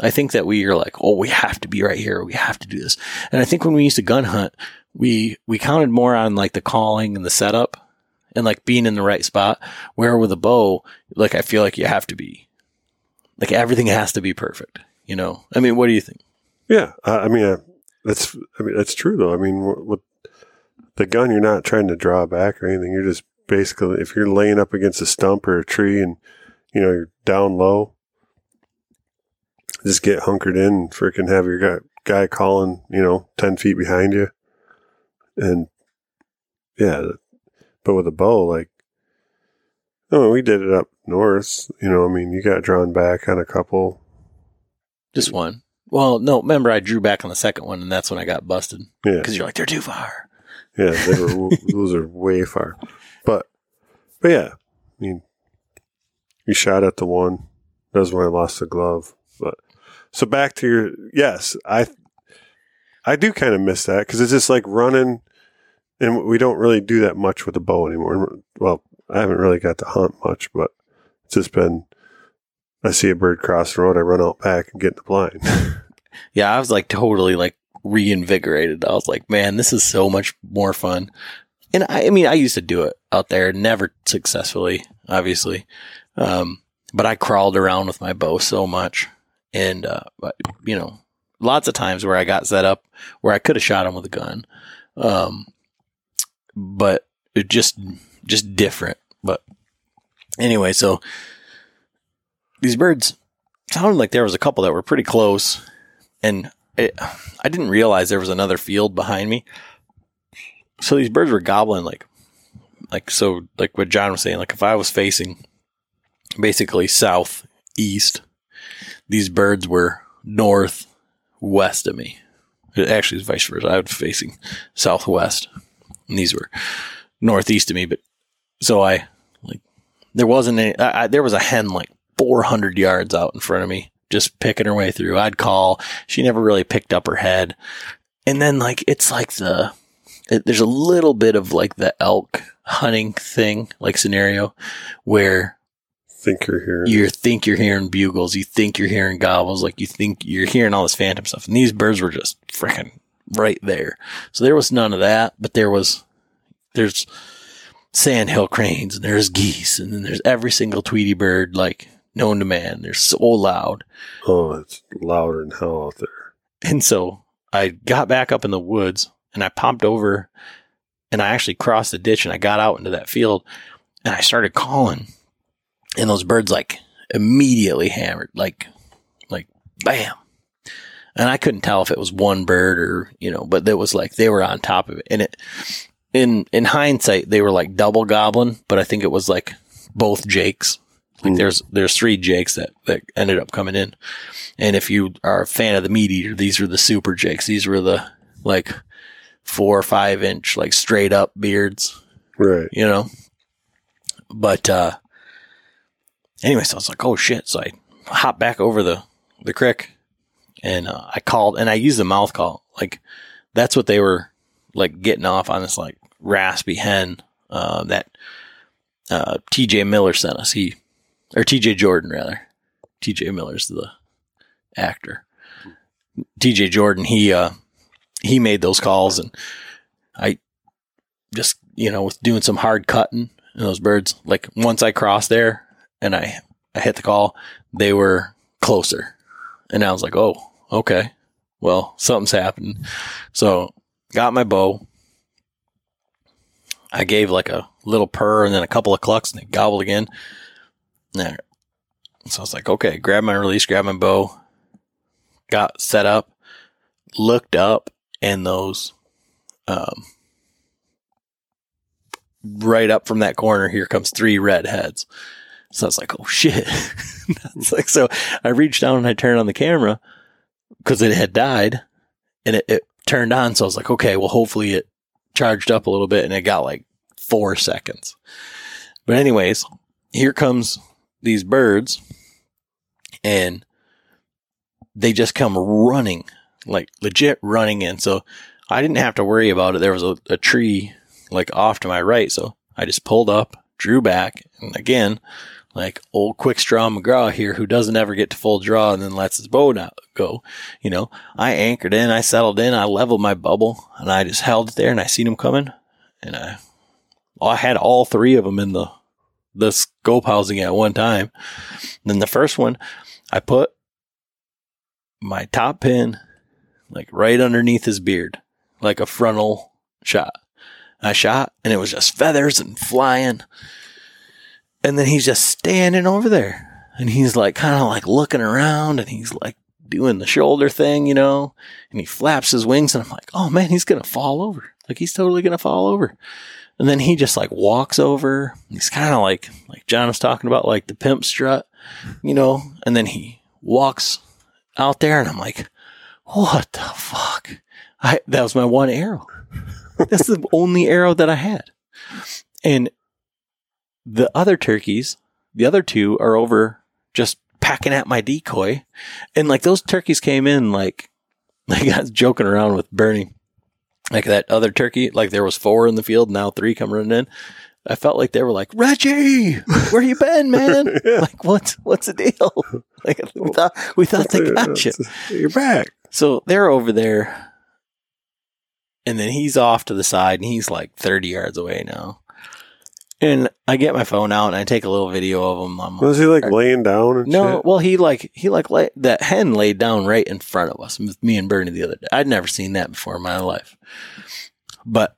I think that we are like, oh, we have to be right here. We have to do this. And I think when we used to gun hunt, we counted more on, like, the calling and the setup and, like, being in the right spot, where with a bow, like, I feel like you have to be, like, everything has to be perfect, you know? I mean, what do you think? Yeah. That's true though. I mean, with the gun, you're not trying to draw back or anything. You're just basically, if you're laying up against a stump or a tree and, you know, you're down low, just get hunkered in and freaking have your guy calling, you know, 10 feet behind you. And yeah, but with a bow, like, no, we did it up north, you know, I mean, you got drawn back on a couple. Just one. Well, no, remember I drew back on the second one, and that's when I got busted. Yeah. Because you're like, they're too far. Yeah, they were, those are way far. But yeah, I mean, you shot at the one. That's when I lost the glove. But so back to your, yes, I do kind of miss that, because it's just like running, and we don't really do that much with the bow anymore. Well, I haven't really got to hunt much, but it's just been, I see a bird cross the road, I run out back and get in the blind. Yeah, I was like totally like reinvigorated. I was like, man, this is so much more fun. And I mean, I used to do it out there, never successfully, obviously. But I crawled around with my bow so much. And, you know, lots of times where I got set up where I could have shot him with a gun. But it just different. But anyway, so these birds sounded like there was a couple that were pretty close. And I didn't realize there was another field behind me. So these birds were gobbling, like, so like what John was saying, like, if I was facing basically southeast, these birds were northwest of me. Actually, it was vice versa. I was facing southwest, and these were northeast of me. But so I, like, there wasn't any, there was a hen like 400 yards out in front of me, just picking her way through. I'd call. She never really picked up her head. And then, like, it's like there's a little bit of like the elk hunting thing, like scenario where you think you're hearing bugles, you think you're hearing gobbles, like you think you're hearing all this phantom stuff, and these birds were just freaking right there. So there was none of that, but there's sandhill cranes, and there's geese, and then there's every single Tweety bird like known to man. They're so loud. Oh, it's louder than hell out there. And so I got back up in the woods, and I popped over, and I actually crossed the ditch, and I got out into that field, and I started calling. And those birds, like, immediately hammered, like, bam. And I couldn't tell if it was one bird or, you know, but it was like, they were on top of it. And in hindsight, they were like double goblin, but I think it was like both jakes. Like, there's three jakes that ended up coming in. And if you are a fan of the Meat Eater, these were the super jakes. These were the, like, 4 or 5 inch, like straight up beards. Right. You know, but, anyway, so I was like, oh shit. So I hopped back over the creek and, I called and I used the mouth call. Like that's what they were like getting off on this like raspy hen, that TJ Miller sent us. Or TJ Jordan rather. TJ Miller's the actor. TJ Jordan, he made those calls and I just, you know, was doing some hard cutting and those birds, like once I crossed there and I hit the call, they were closer. And I was like, oh, okay. Well, something's happened. So got my bow. I gave like a little purr and then a couple of clucks and they gobbled again. So I was like, okay, grab my release, grab my bow, got set up, looked up, and those, right up from that corner, here comes 3 red heads. So I was like, oh shit. So I reached down and I turned on the camera because it had died and it turned on. So I was like, okay, well, hopefully it charged up a little bit and it got like 4 seconds. But anyways, here comes these birds and they just come running, like legit running in. So I didn't have to worry about it. There was a tree like off to my right. So I just pulled up, drew back. And again, like old quick straw McGraw here, who doesn't ever get to full draw and then lets his bow not go. You know, I anchored in, I settled in, I leveled my bubble and I just held it there and I seen them coming. And I had all 3 of them in the scope housing at one time. Then the first one, I put my top pin like right underneath his beard, like a frontal shot. I shot and it was just feathers and flying. And then he's just standing over there and he's like kind of like looking around and he's like doing the shoulder thing, you know, and he flaps his wings and I'm like, oh man, he's going to fall over. Like he's totally going to fall over. And then he just like walks over. He's kind of like John was talking about, like the pimp strut, you know, and then he walks out there and I'm like, what the fuck? That was my one arrow. That's the only arrow that I had. And the other turkeys, the other 2 are over just packing at my decoy. And like those turkeys came in, like I was joking around with Bernie. Like that other turkey, like there was 4 in the field, now 3 come running in. I felt like they were like, Reggie, where you been, man? Yeah. Like, what's the deal? Like we thought they got you. You're back. So they're over there. And then he's off to the side and he's like 30 yards away now. And I get my phone out and I take a little video of him. Was he like laying down or no, shit? Well, he that hen laid down right in front of us with me and Bernie the other day. I'd never seen that before in my life. But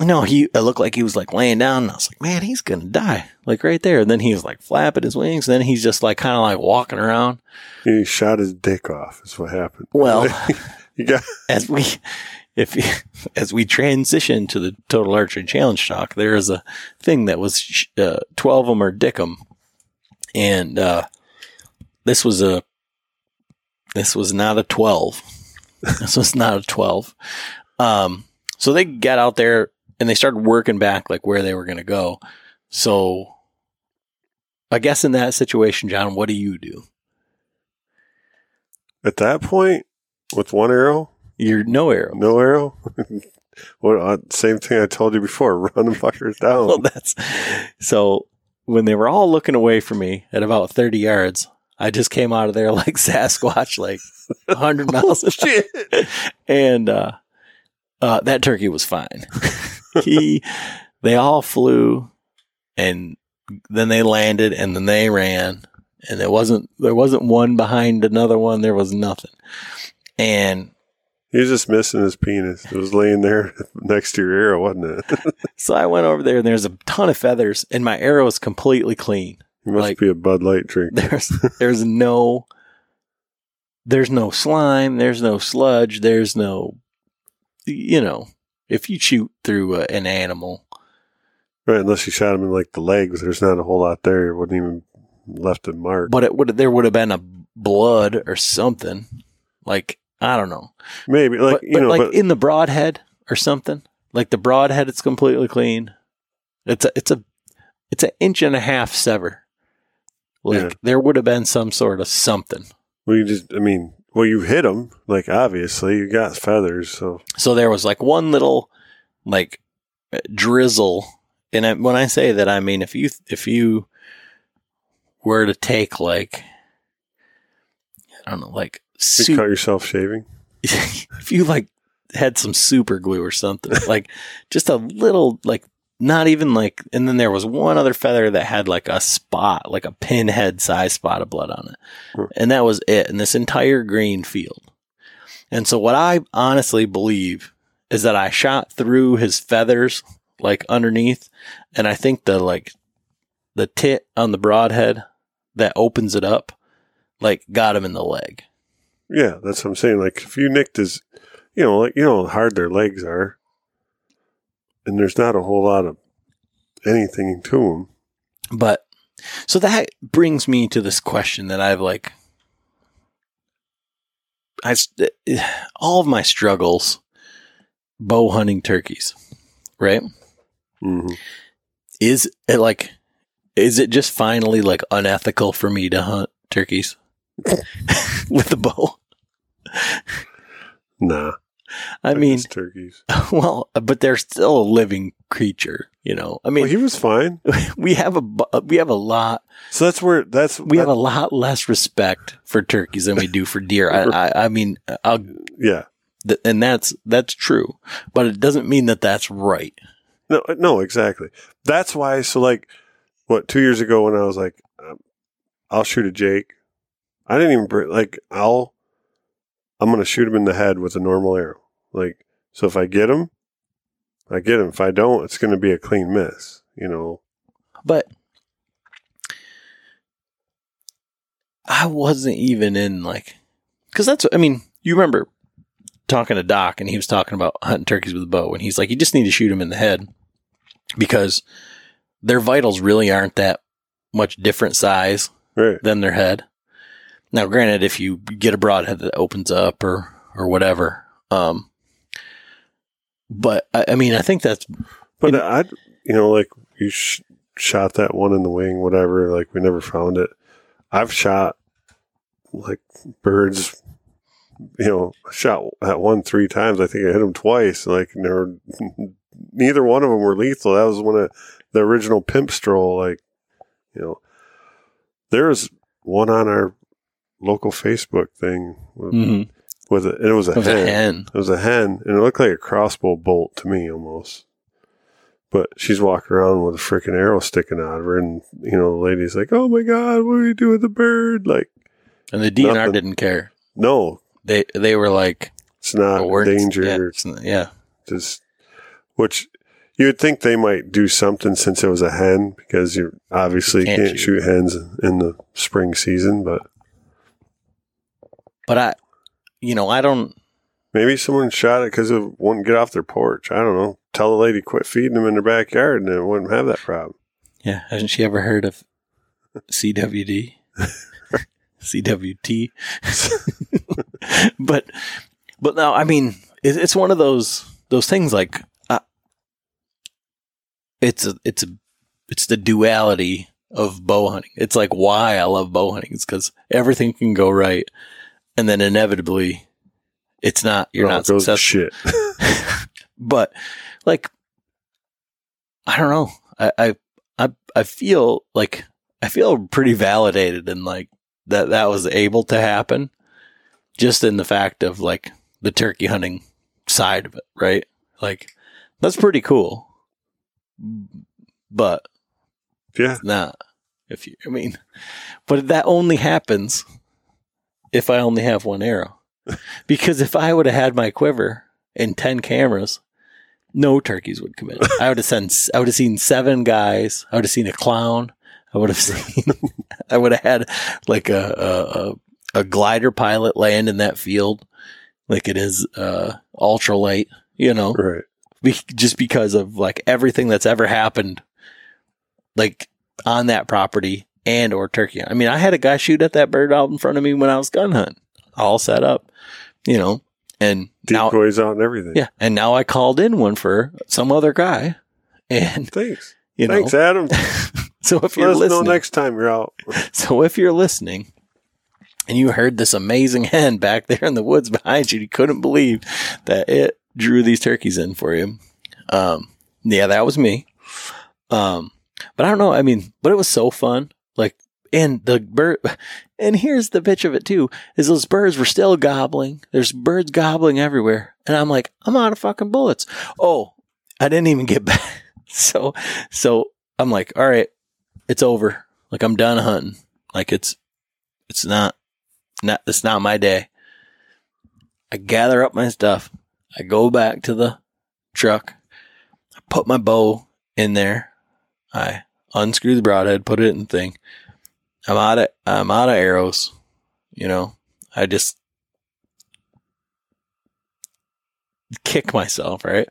no, it looked like he was like laying down and I was like, man, he's going to die. Like right there. And then he was like flapping his wings. And then he's just like kind of like walking around. He shot his dick off is what happened. Well, as we transition to the Total Archery Challenge talk, there is a thing that was 12 of them or Dickum, and this was not a 12. This was not a 12. So they got out there and they started working back like where they were going to go. So I guess in that situation, John, what do you do? At that point, with one arrow. You're no arrow. No arrow? Well, same thing I told you before. Run the fuckers down. Well, so when they were all looking away from me at about 30 yards, I just came out of there like Sasquatch, like 100 miles. Oh, shit. And that turkey was fine. They all flew, and then they landed, and then they ran. And there wasn't one behind another one. There was nothing. And... he was just missing his penis. It was laying there next to your arrow, wasn't it? So I went over there, and there's a ton of feathers, and my arrow is completely clean. It must be a Bud Light drink. There's no slime. There's no sludge. There's no, you know, if you shoot through an animal. Right, unless you shot him in, like, the legs. There's not a whole lot there. It wouldn't even left a mark. But there would have been a blood or something, like... I don't know. Maybe like, but in the broadhead, or something. Like the broadhead, it's completely clean. It's an inch and a half sever. Like there would have been some sort of something. Well, you hit them. Like obviously, you got feathers. So there was like one little like drizzle. And when I say that, I mean if you were to take like I don't know, like you cut yourself shaving. If you like had some super glue or something, like just a little like. Not even like, and then there was one other feather that had like a spot, like a pinhead size spot of blood on it. And that was it in this entire green field. And so what I honestly believe is that I shot through his feathers, like underneath. And I think the tit on the broadhead that opens it up, like got him in the leg. Yeah. That's what I'm saying. Like if you nicked his, how hard their legs are. And there's not a whole lot of anything to them. But, so that brings me to this question that I've like, all of my struggles, bow hunting turkeys, right? Mm-hmm. Is it just finally like unethical for me to hunt turkeys with a bow? Nah. I mean, turkeys. Well, but they're still a living creature, I mean, well, he was fine. We have a lot less respect for turkeys than we do for deer. And that's true, but it doesn't mean that that's right. No, exactly. That's why. So, 2 years ago when I was like, I'll shoot a Jake. I didn't even I'm going to shoot him in the head with a normal arrow. Like, so if I get him, I get him. If I don't, it's going to be a clean miss, But I wasn't even in because that's, you remember talking to Doc and he was talking about hunting turkeys with a bow and he's like, you just need to shoot him in the head because their vitals really aren't that much different size than their head. Now, granted, if you get a broadhead that opens up or whatever, but I think that's. But you shot that one in the wing, whatever. Like we never found it. I've shot like birds. I shot at one 3 times. I think I hit them twice. Like neither one of them were lethal. That was one of the original pimp stroll. There was one on our local Facebook thing it was a hen and it looked like a crossbow bolt to me almost, but she's walking around with a freaking arrow sticking out of her and the lady's like, oh my god, what do we do with the bird? Like, and the DNR nothing. Didn't care. No, they were like, it's not endangered. Which you would think they might do something since it was a hen, because you obviously can't shoot hens in the spring season, But I don't. Maybe someone shot it because it wouldn't get off their porch. I don't know. Tell the lady quit feeding them in their backyard, and it wouldn't have that problem. Yeah, hasn't she ever heard of CWD, CWT? But no, it's one of those things. Like it's the duality of bow hunting. It's like why I love bow hunting. It's because everything can go right. And then inevitably, you're not successful. Shit. But I don't know. I feel pretty validated in that was able to happen, just in the fact of the turkey hunting side of it, right? That's pretty cool. But yeah, but that only happens if I only have one arrow, because if I would have had my quiver and 10 cameras, no turkeys would come in. I would have seen 7 guys. I would have seen a clown. I would have had a glider pilot land in that field. Like it is ultralight, right. Just because of everything that's ever happened, on that property. And or turkey. I had a guy shoot at that bird out in front of me when I was gun hunting, all set up, And decoys out and everything. Yeah. And now I called in one for some other guy. And thanks. You know, thanks, Adam. So if you're listening, let us know next time you're out. So if you're listening and you heard this amazing hen back there in the woods behind you, you couldn't believe that it drew these turkeys in for you. Yeah, that was me. But I don't know. I mean, but it was so fun. Like, and the bird, and here's the bitch of it too, is those birds were still gobbling. There's birds gobbling everywhere. And I'm like, I'm out of fucking bullets. Oh, I didn't even get back. So I'm like, all right, it's over. Like, I'm done hunting. Like, it's not my day. I gather up my stuff. I go back to the truck. I put my bow in there. I unscrew the broadhead, put it in the thing. I'm out of arrows. You know, I just kick myself, right?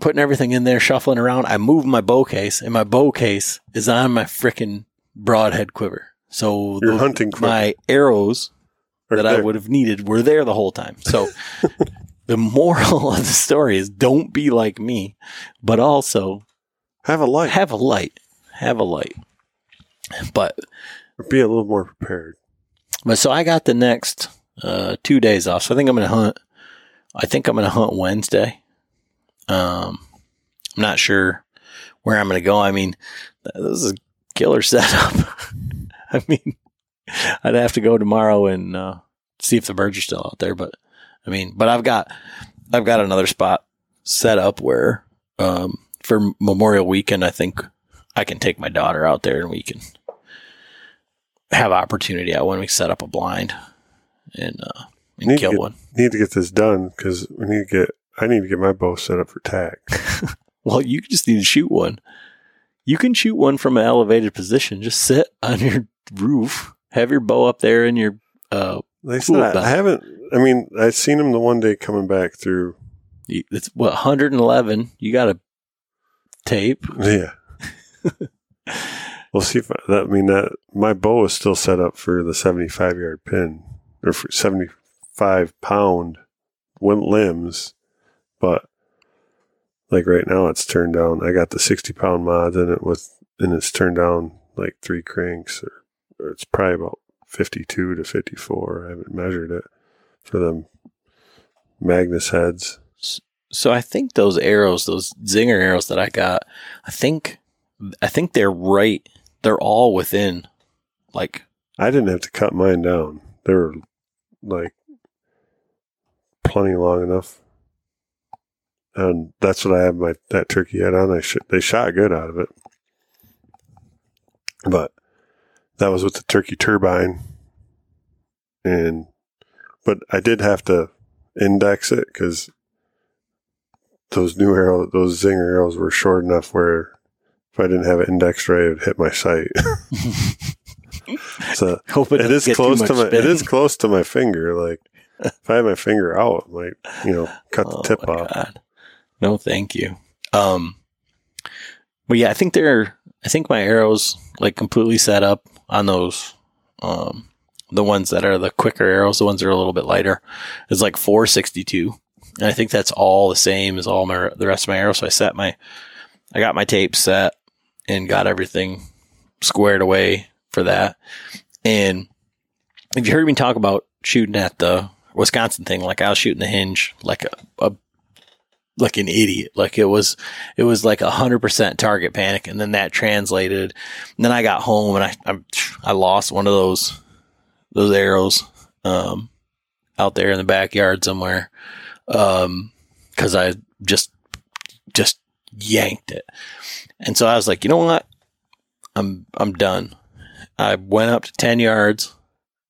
Putting everything in there, shuffling around. I move my bow case, and my bow case is on my frickin' broadhead quiver. So my arrows right that there. I would have needed were there the whole time. So the moral of the story is, don't be like me, but also have a light, but be a little more prepared. But so I got the next 2 days off. So I think I'm going to hunt. I think I'm going to hunt Wednesday. I'm not sure where I'm going to go. I mean, this is a killer setup. I mean, I'd have to go tomorrow and see if the birds are still out there. But I mean, but I've got another spot set up where for Memorial Weekend, I think I can take my daughter out there and we can have opportunity when we set up a blind and kill one. Need to get this done because I need to get my bow set up for tag. Well, you just need to shoot one. You can shoot one from an elevated position. Just sit on your roof, have your bow up there in your. They said I haven't. I mean, I've seen him the one day coming back through. It's what 111. You got a tape. Yeah. We'll see if that. I mean, that my bow is still set up for the 75-yard pin or for 75-pound limbs. But like right now, it's turned down. I got the 60-pound mods in it and it's turned down like 3 cranks, or it's probably about 52 to 54. I haven't measured it for them Magnus heads. So I think those arrows, those Zinger arrows that I got, I think they're right. They're all within. Like, I didn't have to cut mine down. They were like plenty long enough. And that's what I have that turkey head on. They shot good out of it. But that was with the turkey turbine. But I did have to index it because those new arrows, those Zinger arrows were short enough where if I didn't have it indexed right, it would hit my sight. So it is close to my finger. Like, if I had my finger out, like, you know, cut the tip off. God. No, thank you. But yeah, I think my arrows like completely set up on those. The ones that are the quicker arrows, the ones that are a little bit lighter, is like 462. And I think that's all the same as all the rest of my arrows. So I got my tape set and got everything squared away for that. And if you heard me talk about shooting at the Wisconsin thing, like I was shooting the hinge like like an idiot. Like it was like 100% target panic. And then that translated. And then I got home and I lost one of those arrows, out there in the backyard somewhere. 'Cause I just yanked it. And so I was like, you know what? I'm done. I went up to 10 yards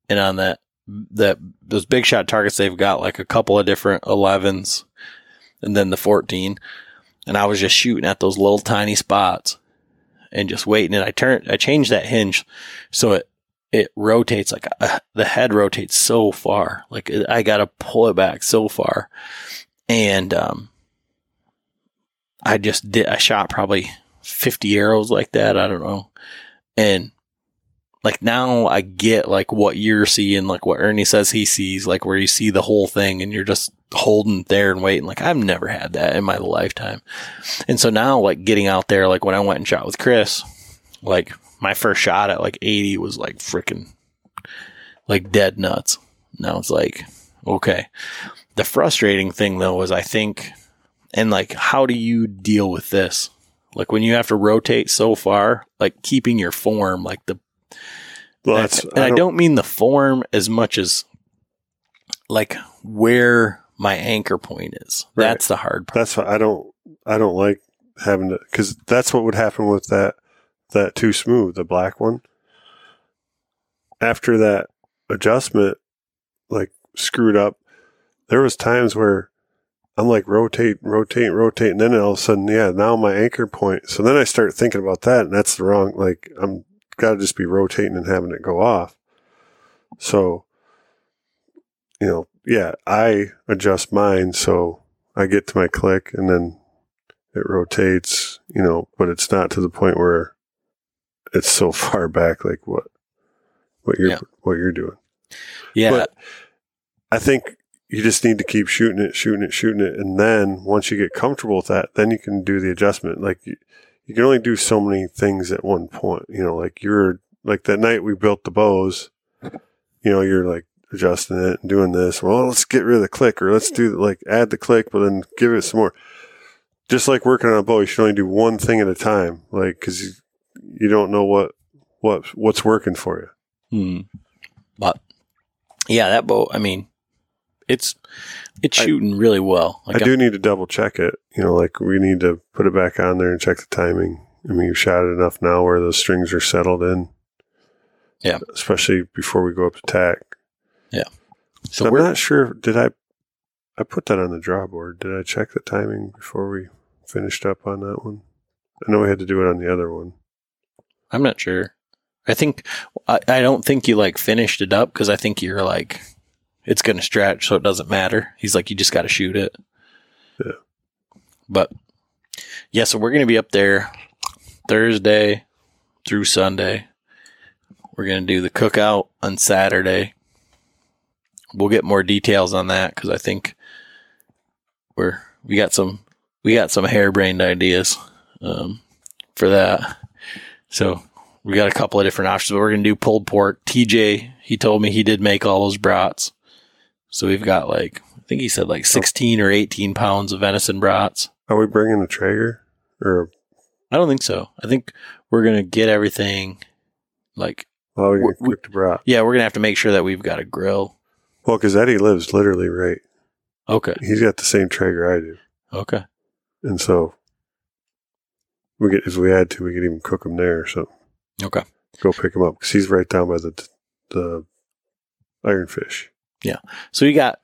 and on that those big shot targets, they've got like a couple of different 11s. And then the 14, and I was just shooting at those little tiny spots and just waiting. And I changed that hinge. So it rotates like the head rotates so far. Like I got to pull it back so far. And, I shot probably 50 arrows like that. I don't know. And like now I get like what you're seeing, like what Ernie says he sees, like where you see the whole thing and you're just holding there and waiting. Like I've never had that in my lifetime. And so now like getting out there, like when I went and shot with Chris, like my first shot at like 80 was like freaking like dead nuts. Now it's like, okay. The frustrating thing though is I think, and like, how do you deal with this? Like when you have to rotate so far, like keeping your form, like the, well, that's, and I don't mean the form as much as like where my anchor point is. Right. That's the hard part. That's why I don't like having to, cause that's what would happen with that Too Smooth, the black one. After that adjustment, like screwed up, there was times where I'm like, rotate. And then all of a sudden, yeah, now my anchor point. So then I start thinking about that, and that's the wrong, like I'm got to just be rotating and having it go off. So, you know, yeah, I adjust mine. So I get to my click and then it rotates, you know, but it's not to the point where it's so far back, like what you're doing. Yeah. But I think you just need to keep shooting it. And then once you get comfortable with that, then you can do the adjustment. Like you can only do so many things at one point, you know, like you're like that night we built the bows, you know, you're like adjusting it and doing this. Well, let's get rid of the click, or let's do like add the click, but then give it some more. Just like working on a bow, you should only do one thing at a time. Like, cause you don't know what's working for you. But yeah, that bow, I mean, It's shooting really well. Like I do need to double check it. You know, like we need to put it back on there and check the timing. I mean, you've shot it enough now where those strings are settled in. Yeah. Especially before we go up to tack. Yeah. So I'm not sure. Did I put that on the draw board? Did I check the timing before we finished up on that one? I know we had to do it on the other one. I'm not sure. I don't think you like finished it up because I think you're like, it's going to stretch, so it doesn't matter. He's like, you just got to shoot it. Yeah. But, yeah, so we're going to be up there Thursday through Sunday. We're going to do the cookout on Saturday. We'll get more details on that because I think we got some harebrained ideas for that. So we got a couple of different options. We're going to do pulled pork. TJ, he told me he did make all those brats. So we've got like, I think he said like 16 or 18 pounds of venison brats. Are we bringing a Traeger? I don't think so. I think we're going to get everything like. Well, we're going to cook the brat. Yeah, we're going to have to make sure that we've got a grill. Well, because Eddie lives literally right. Okay. He's got the same Traeger I do. Okay. And so if we had to, we could even cook them there or something. Okay. Go pick him up because he's right down by the Iron Fish. Yeah. So you got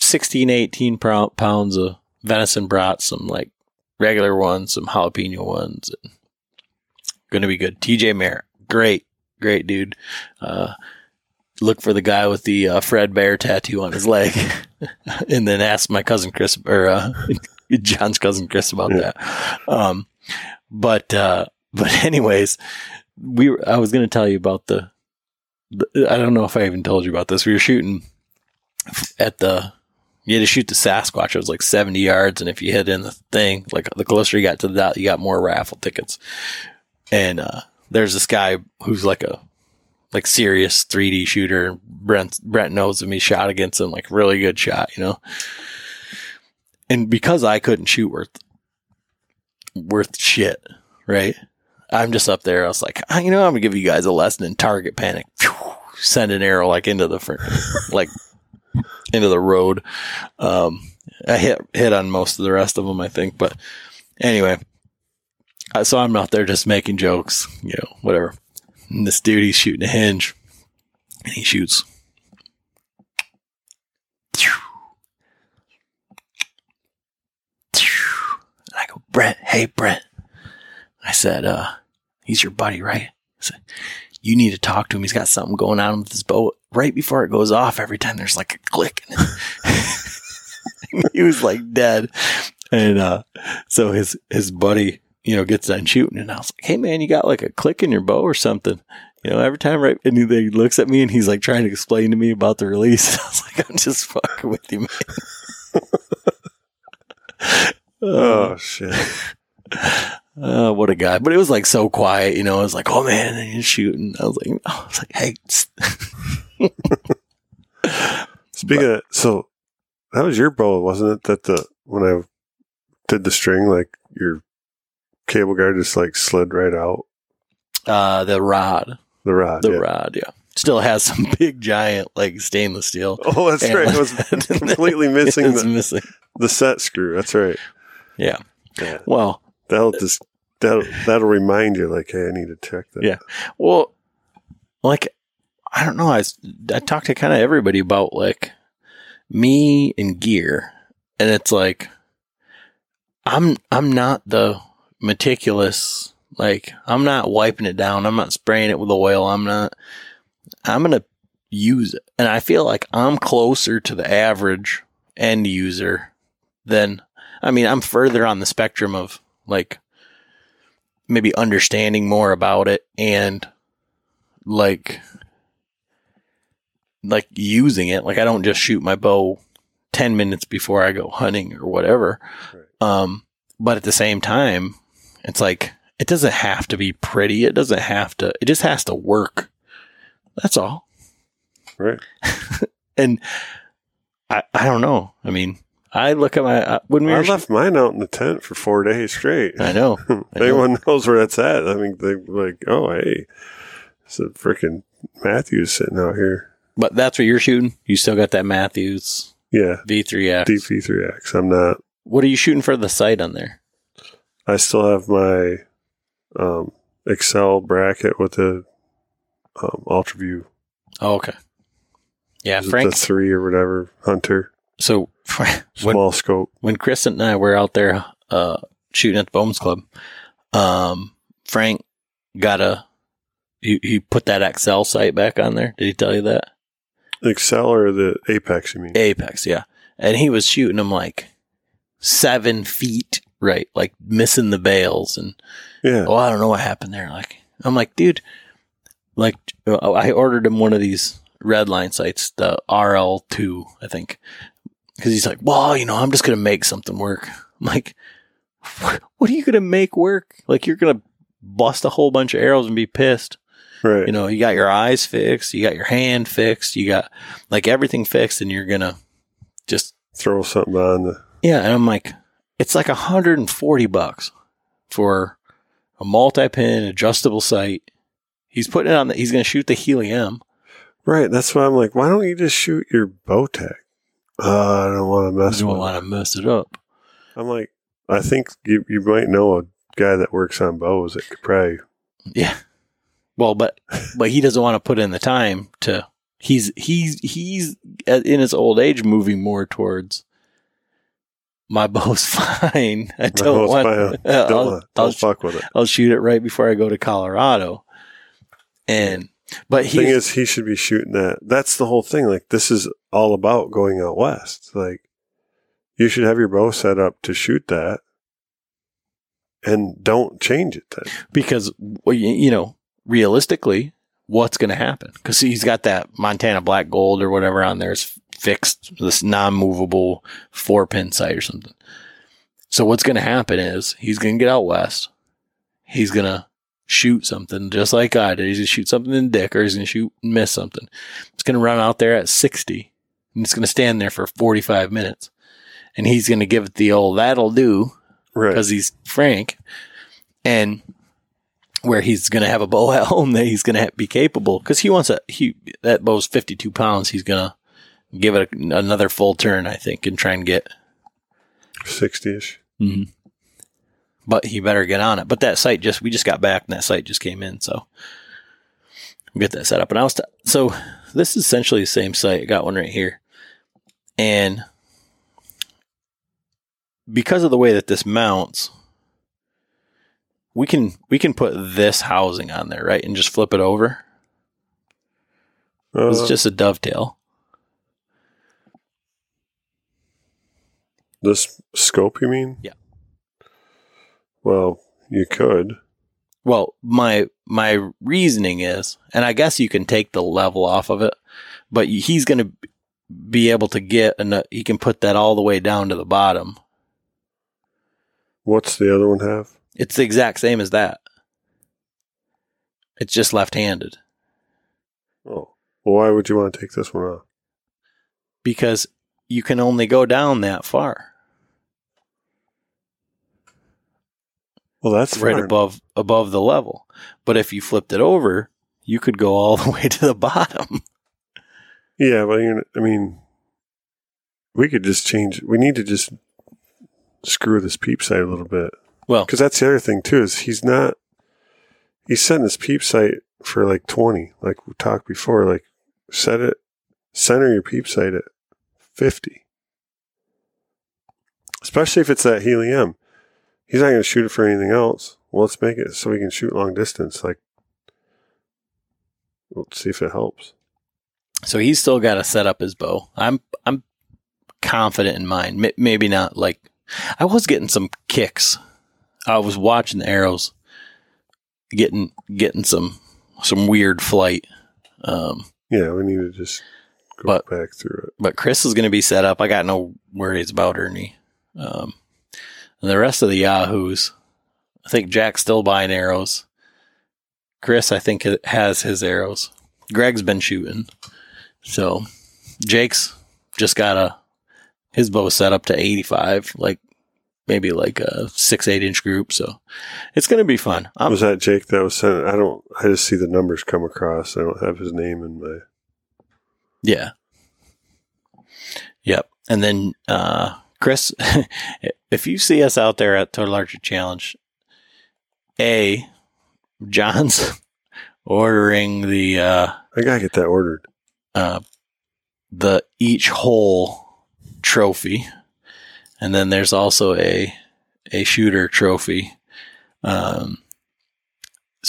16, 18 pounds of venison brats, some like regular ones, some jalapeno ones. Going to be good. TJ Merritt. Great dude. Look for the guy with the Fred Bear tattoo on his leg and then ask my cousin Chris or John's cousin Chris about that. But anyways, I was going to tell you about I don't know if I even told you about this. We were shooting you had to shoot the Sasquatch. It was like 70 yards. And if you hit in the thing, like the closer you got to the dot, you got more raffle tickets. And, there's this guy who's like a serious 3D shooter. Brent knows him. He shot against him, like really good shot, you know? And because I couldn't shoot worth shit, right? I'm just up there. I was like, you know, I'm going to give you guys a lesson in target panic. Send an arrow like into the road. I hit on most of the rest of them, I think. But anyway, so I'm out there just making jokes, you know, whatever. And this dude, he's shooting a hinge and he shoots. And I go, Brent. I said, he's your buddy, right? I said, you need to talk to him. He's got something going on with his bow. Right before it goes off, every time there's like a click. He was like dead. And so his buddy, you know, gets done shooting. And I was like, hey, man, you got like a click in your bow or something? You know, every time he looks at me and he's like trying to explain to me about the release, I was like, I'm just fucking with you, man. Oh, shit. What a guy. But it was like so quiet, you know. I was like, oh, man, and he's shooting. I was like, hey. So that was your bow, wasn't it? That when I did the string, like your cable guard just like slid right out. The rod. Still has some big, giant, like, stainless steel. Oh, that's right. It was completely missing the set screw. That's right. Yeah. Yeah. Well. That'll remind you, like, hey, I need to check that. Yeah. Well, like, I don't know. I talked to kind of everybody about, like, me and gear. And it's like, I'm not the meticulous... Like, I'm not wiping it down. I'm not spraying it with oil. I'm going to use it. And I feel like I'm closer to the average end user than, I mean, I'm further on the spectrum of, like, maybe understanding more about it and, like using it. Like, I don't just shoot my bow 10 minutes before I go hunting or whatever. Right. But at the same time, it's like... It doesn't have to be pretty. It doesn't have to. It just has to work. That's all. Right. And I don't know. I mean, I look at my... I left mine out in the tent for 4 days straight. I know. Anyone knows where that's at. I mean, they're like, oh, hey, it's a freaking Matthews sitting out here. But that's what you're shooting? You still got that Matthews? Yeah. V3X. Deep V3X. I'm not... What are you shooting for the sight on there? I still have my... Excel bracket with the UltraView. Oh, okay. Yeah, Frank. The 3 or whatever, Hunter. So, small scope. When Chris and I were out there shooting at the Bowmen's Club, Frank got he put that Excel site back on there. Did he tell you that? Excel or the Apex, you mean? Apex, yeah. And he was shooting them like 7 feet. Right, like missing the bales and yeah. Oh, I don't know what happened there. Like I'm like, dude, like I ordered him one of these Red Line sites, the RL2, I think, because he's like, well, you know, I'm just gonna make something work. I'm like, what are you gonna make work? Like you're gonna bust a whole bunch of arrows and be pissed. Right. You know, you got your eyes fixed, you got your hand fixed, you got like everything fixed, and you're gonna just throw something on. Yeah, and I'm like. It's like $140 for a multi-pin adjustable sight. He's putting it on he's going to shoot the Helium. Right. That's why I'm like, why don't you just shoot your Bowtech? I don't want to mess with it. You don't want to mess it up. I'm like, I think you might know a guy that works on bows at Capri. Yeah. Well, but he doesn't want to put in the time to, he's in his old age moving more towards, my bow's fine. I don't want to. I'll fuck with it. I'll shoot it right before I go to Colorado. And, but the thing is, he should be shooting that. That's the whole thing. Like, this is all about going out west. Like, you should have your bow set up to shoot that and don't change it then. Because, you know, realistically, what's going to happen? Because he's got that Montana Black Gold or whatever on there. It's fixed, this non-movable 4-pin sight or something. So what's going to happen is he's going to get out west. He's going to shoot something just like I did. He's going to shoot something in the dick or he's going to shoot and miss something. It's going to run out there at 60 and it's going to stand there for 45 minutes. And he's going to give it the old, that'll do. Right. Because he's Frank. And where he's going to have a bow at home that he's going to be capable. Because he wants that bow's 52 pounds. He's going to give it another full turn, I think, and try and get 60-ish. Mm-hmm. But he better get on it. But that site we just got back, and that site just came in, so we'll get that set up. And so this is essentially the same site. I got one right here. And because of the way that this mounts, we can put this housing on there, right, and just flip it over. It's just a dovetail. This scope, you mean? Yeah. Well, you could. Well, my reasoning is, and I guess you can take the level off of it, but he's going to be able to get enough. He can put that all the way down to the bottom. What's the other one have? It's the exact same as that. It's just left-handed. Oh, well, why would you want to take this one off? Because you can only go down that far. Well, that's right above the level. But if you flipped it over, you could go all the way to the bottom. Yeah, but I mean, we could just change. We need to just screw this peep sight a little bit. Well, because that's the other thing too is he's setting his peep sight for like 20, like we talked before. Like set it, center your peep sight at 50, especially if it's that helium. He's not going to shoot it for anything else. Well, let's make it so we can shoot long distance. Like, let's see if it helps. So he's still got to set up his bow. I'm confident in mine. Maybe not. Like, I was getting some kicks. I was watching the arrows, getting some weird flight. Yeah, we need to just go back through it. But Chris is going to be set up. I got no worries about Ernie. And the rest of the Yahoos, I think Jack's still buying arrows. Chris, I think, has his arrows. Greg's been shooting. So Jake's just got his bow set up to 85, like maybe like a 6-8-inch group. So it's going to be fun. Was that Jake that was sent? I just see the numbers come across. I don't have his name in my. Yeah. Yep. And then, Chris, if you see us out there at Total Archery Challenge, John's ordering the... I got to get that ordered. The each hole trophy. And then there's also a shooter trophy. So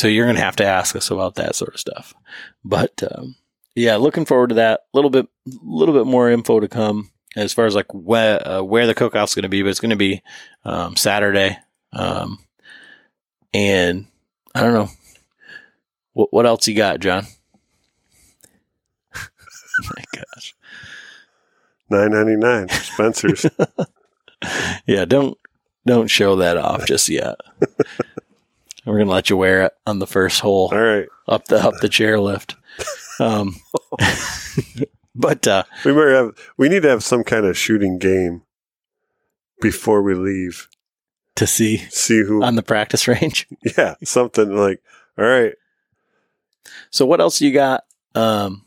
you're going to have to ask us about that sort of stuff. But yeah, looking forward to that. A little bit more info to come. As far as like where the cook-off's going to be, but it's going to be Saturday, and I don't know what else you got, John. My gosh, $9.99 Spencer's. Yeah, don't show that off just yet. We're gonna let you wear it on the first hole. All right, up the chairlift. But we need to have some kind of shooting game before we leave to see who on the practice range. Yeah, something like, all right. So what else you got? You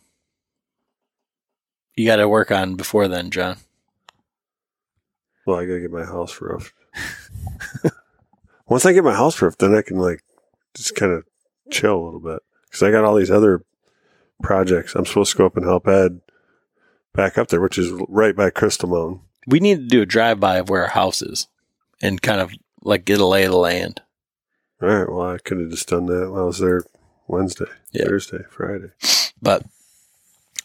got to work on before then, John. Well, I got to get my house roofed. Once I get my house roofed, then I can like just kind of chill a little bit because I got all these other projects. I'm supposed to go up and help Ed back up there, which is right by Crystal Mountain. We need to do a drive-by of where our house is and kind of like get a lay of the land. All right. Well, I could have just done that while I was there Wednesday, yep. Thursday, Friday. But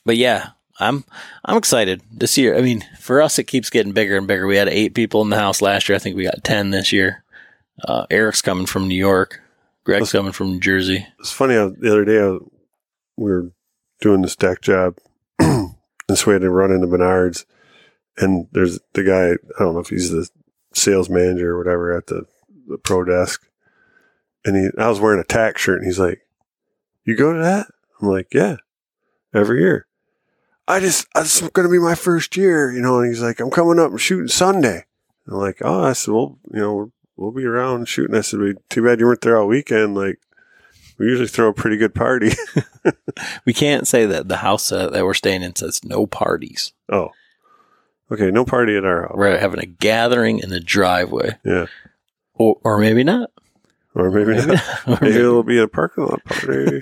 yeah, I'm excited this year. I mean, for us, it keeps getting bigger and bigger. We had 8 people in the house last year. I think we got 10 this year. Eric's coming from New York. Greg's coming from New Jersey. It's funny. The other day, we were doing this deck job. And so we had to run into Menards, and there's the guy, I don't know if he's the sales manager or whatever at the pro desk. And I was wearing a tack shirt, and he's like, you go to that? I'm like, yeah, every year. This is going to be my first year, you know, and he's like, I'm coming up and shooting Sunday. And I'm like, oh, I said, well, you know, we'll be around shooting. I said, too bad you weren't there all weekend. Like, we usually throw a pretty good party. We can't say that. The house that we're staying in says no parties. Oh. Okay, no party at our house. We're having a gathering in the driveway. Yeah. Or maybe not. Or maybe not. Maybe it'll be a parking lot party.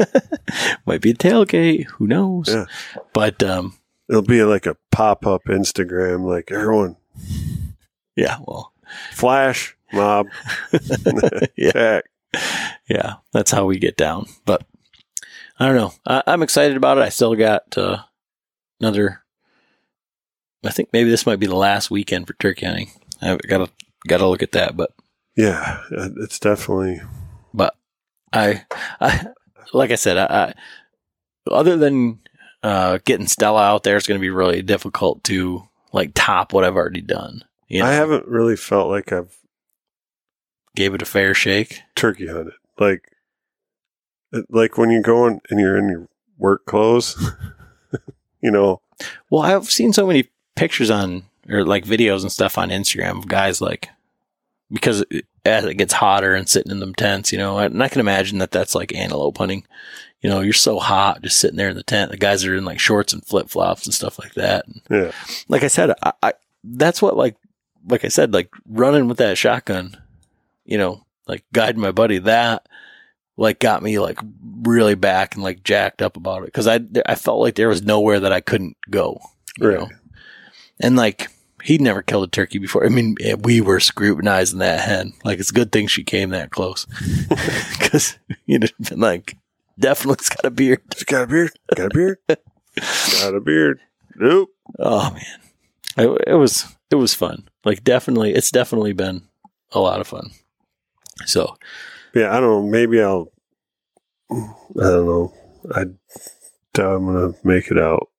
Might be a tailgate. Who knows? Yeah. But it'll be like a pop-up Instagram, like everyone. Yeah, well. Flash, mob, yeah. Jack. Yeah, that's how we get down. But I don't know. I'm excited about it. I still got another. I think maybe this might be the last weekend for turkey hunting. I've got to look at that. But yeah, it's definitely. But I like I said, I other than getting Stella out there, it's going to be really difficult to like top what I've already done. You know? I haven't really felt like I've gave it a fair shake. Turkey hunted, like when you're going and you're in your work clothes, you know. Well, I've seen so many pictures on or like videos and stuff on Instagram of guys like because as it gets hotter and sitting in them tents, you know, and I can imagine that that's like antelope hunting. You know, you're so hot just sitting there in the tent. The guys are in like shorts and flip flops and stuff like that. And yeah. Like I said, I that's what like I said, like running with that shotgun, you know, like guiding my buddy that like got me like really back and like jacked up about it. 'Cause I felt like there was nowhere that I couldn't go, you know? And like, he'd never killed a turkey before. I mean, we were scrutinizing that hen. Like, it's a good thing she came that close. Because you'd have been like, definitely it's got a beard. It's got a beard. Got a beard. Got a beard. Nope. Oh, man. It was fun. Like, definitely, it's definitely been a lot of fun. So. Yeah, I don't know. Maybe I don't know. I doubt I'm going to make it out.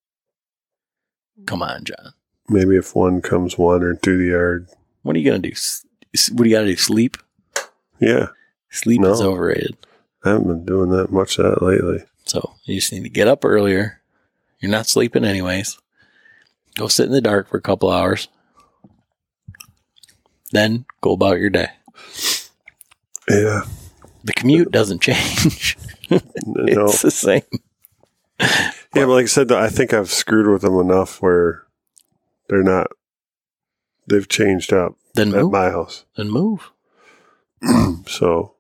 Come on, John. Maybe if one comes wandering through the yard. What are you going to do? What do you got to do? Sleep? Yeah. Sleep is overrated. I haven't been doing that much of that lately. So you just need to get up earlier. You're not sleeping anyways. Go sit in the dark for a couple hours. Then go about your day. Yeah. The commute doesn't change. No. It's the same. Yeah, but like I said, I think I've screwed with them enough where... They're not. They've changed up. Then move at my house. Then move. So,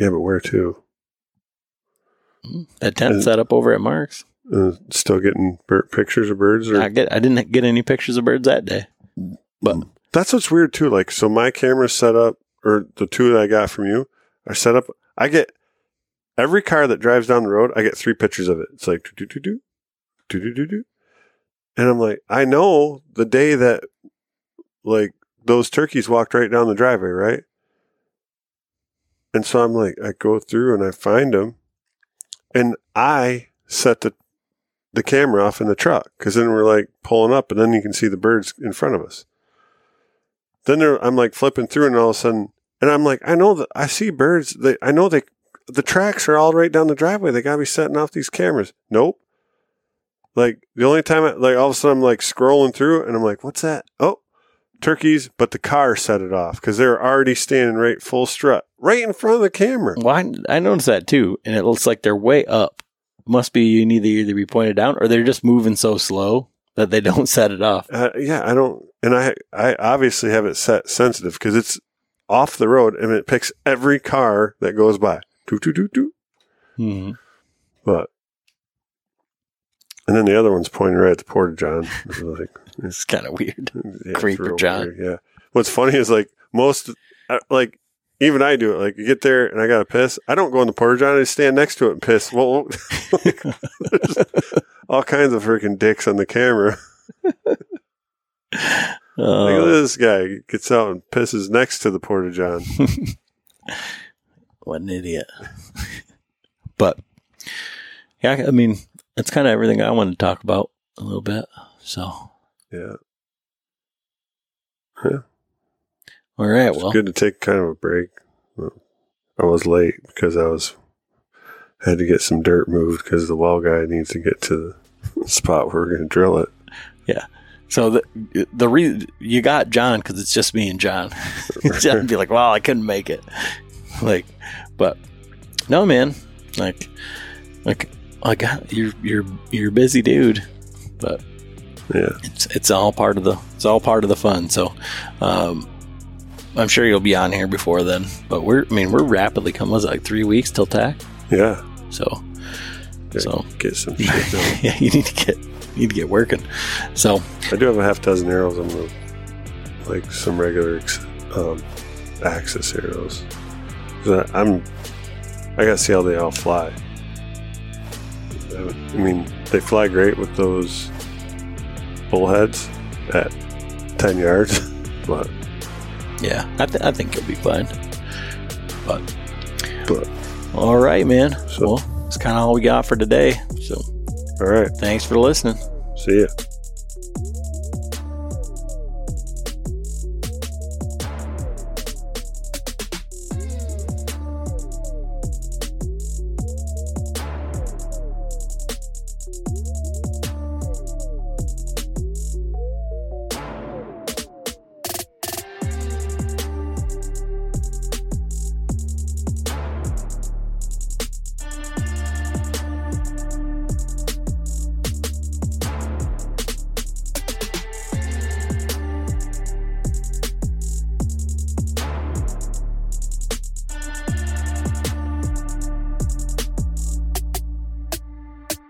yeah, but where to? That tent set up over at Mark's. Still getting pictures of birds? Or? I didn't get any pictures of birds that day. But that's what's weird too. Like, so my camera's set up, or the two that I got from you are set up. I get every car that drives down the road. I get three pictures of it. It's like do do do do do do do. And I'm like, I know the day that, like, those turkeys walked right down the driveway, right? And so I'm like, I go through and I find them. And I set the camera off in the truck because then we're, like, pulling up and then you can see the birds in front of us. Then I'm, like, flipping through and all of a sudden, and I'm like, I know that I see birds. The tracks are all right down the driveway. They got to be setting off these cameras. Nope. Like, the only time, all of a sudden, I'm, like, scrolling through, and I'm like, what's that? Oh, turkeys, but the car set it off, because they were already standing right full strut, right in front of the camera. Well, I noticed that, too, and it looks like they're way up. Must be you need to either be pointed down, or they're just moving so slow that they don't set it off. Yeah, I don't, and I obviously have it set sensitive, because it's off the road, and it picks every car that goes by. Toot, toot, toot, toot. Mm-hmm. But. And then the other one's pointing right at the Porter John. Like, it's kind of weird. Yeah, Creeper John. Weird, yeah. What's funny is like most, like even I do it. Like you get there and I got to piss. I don't go in the Porter John. I just stand next to it and piss. Well, like, there's all kinds of freaking dicks on the camera. Like, look at this guy. He gets out and pisses next to the Porter John. What an idiot. But yeah, I mean. That's kind of everything I wanted to talk about a little bit. So, yeah. All right. It's good to take kind of a break. I was late because I had to get some dirt moved because the wall guy needs to get to the spot where we're going to drill it. Yeah. So the reason you got John because it's just me and John. John would be like, "Wow, I couldn't make it." Like, but no, man. Like. I got you're busy, dude, but yeah, it's all part of the fun. So, I'm sure you'll be on here before then. But we're rapidly coming. Was it like 3 weeks till TAC? Yeah. So get some shit done. Yeah, you need to get working. So I do have a half dozen arrows on the like some regular axis arrows. I gotta see how they all fly. I mean, they fly great with those bullheads at 10 yards, but yeah, I think you'll be fine. But But all right, man. So, well, that's kind of all we got for today. So, all right. Thanks for listening. See ya.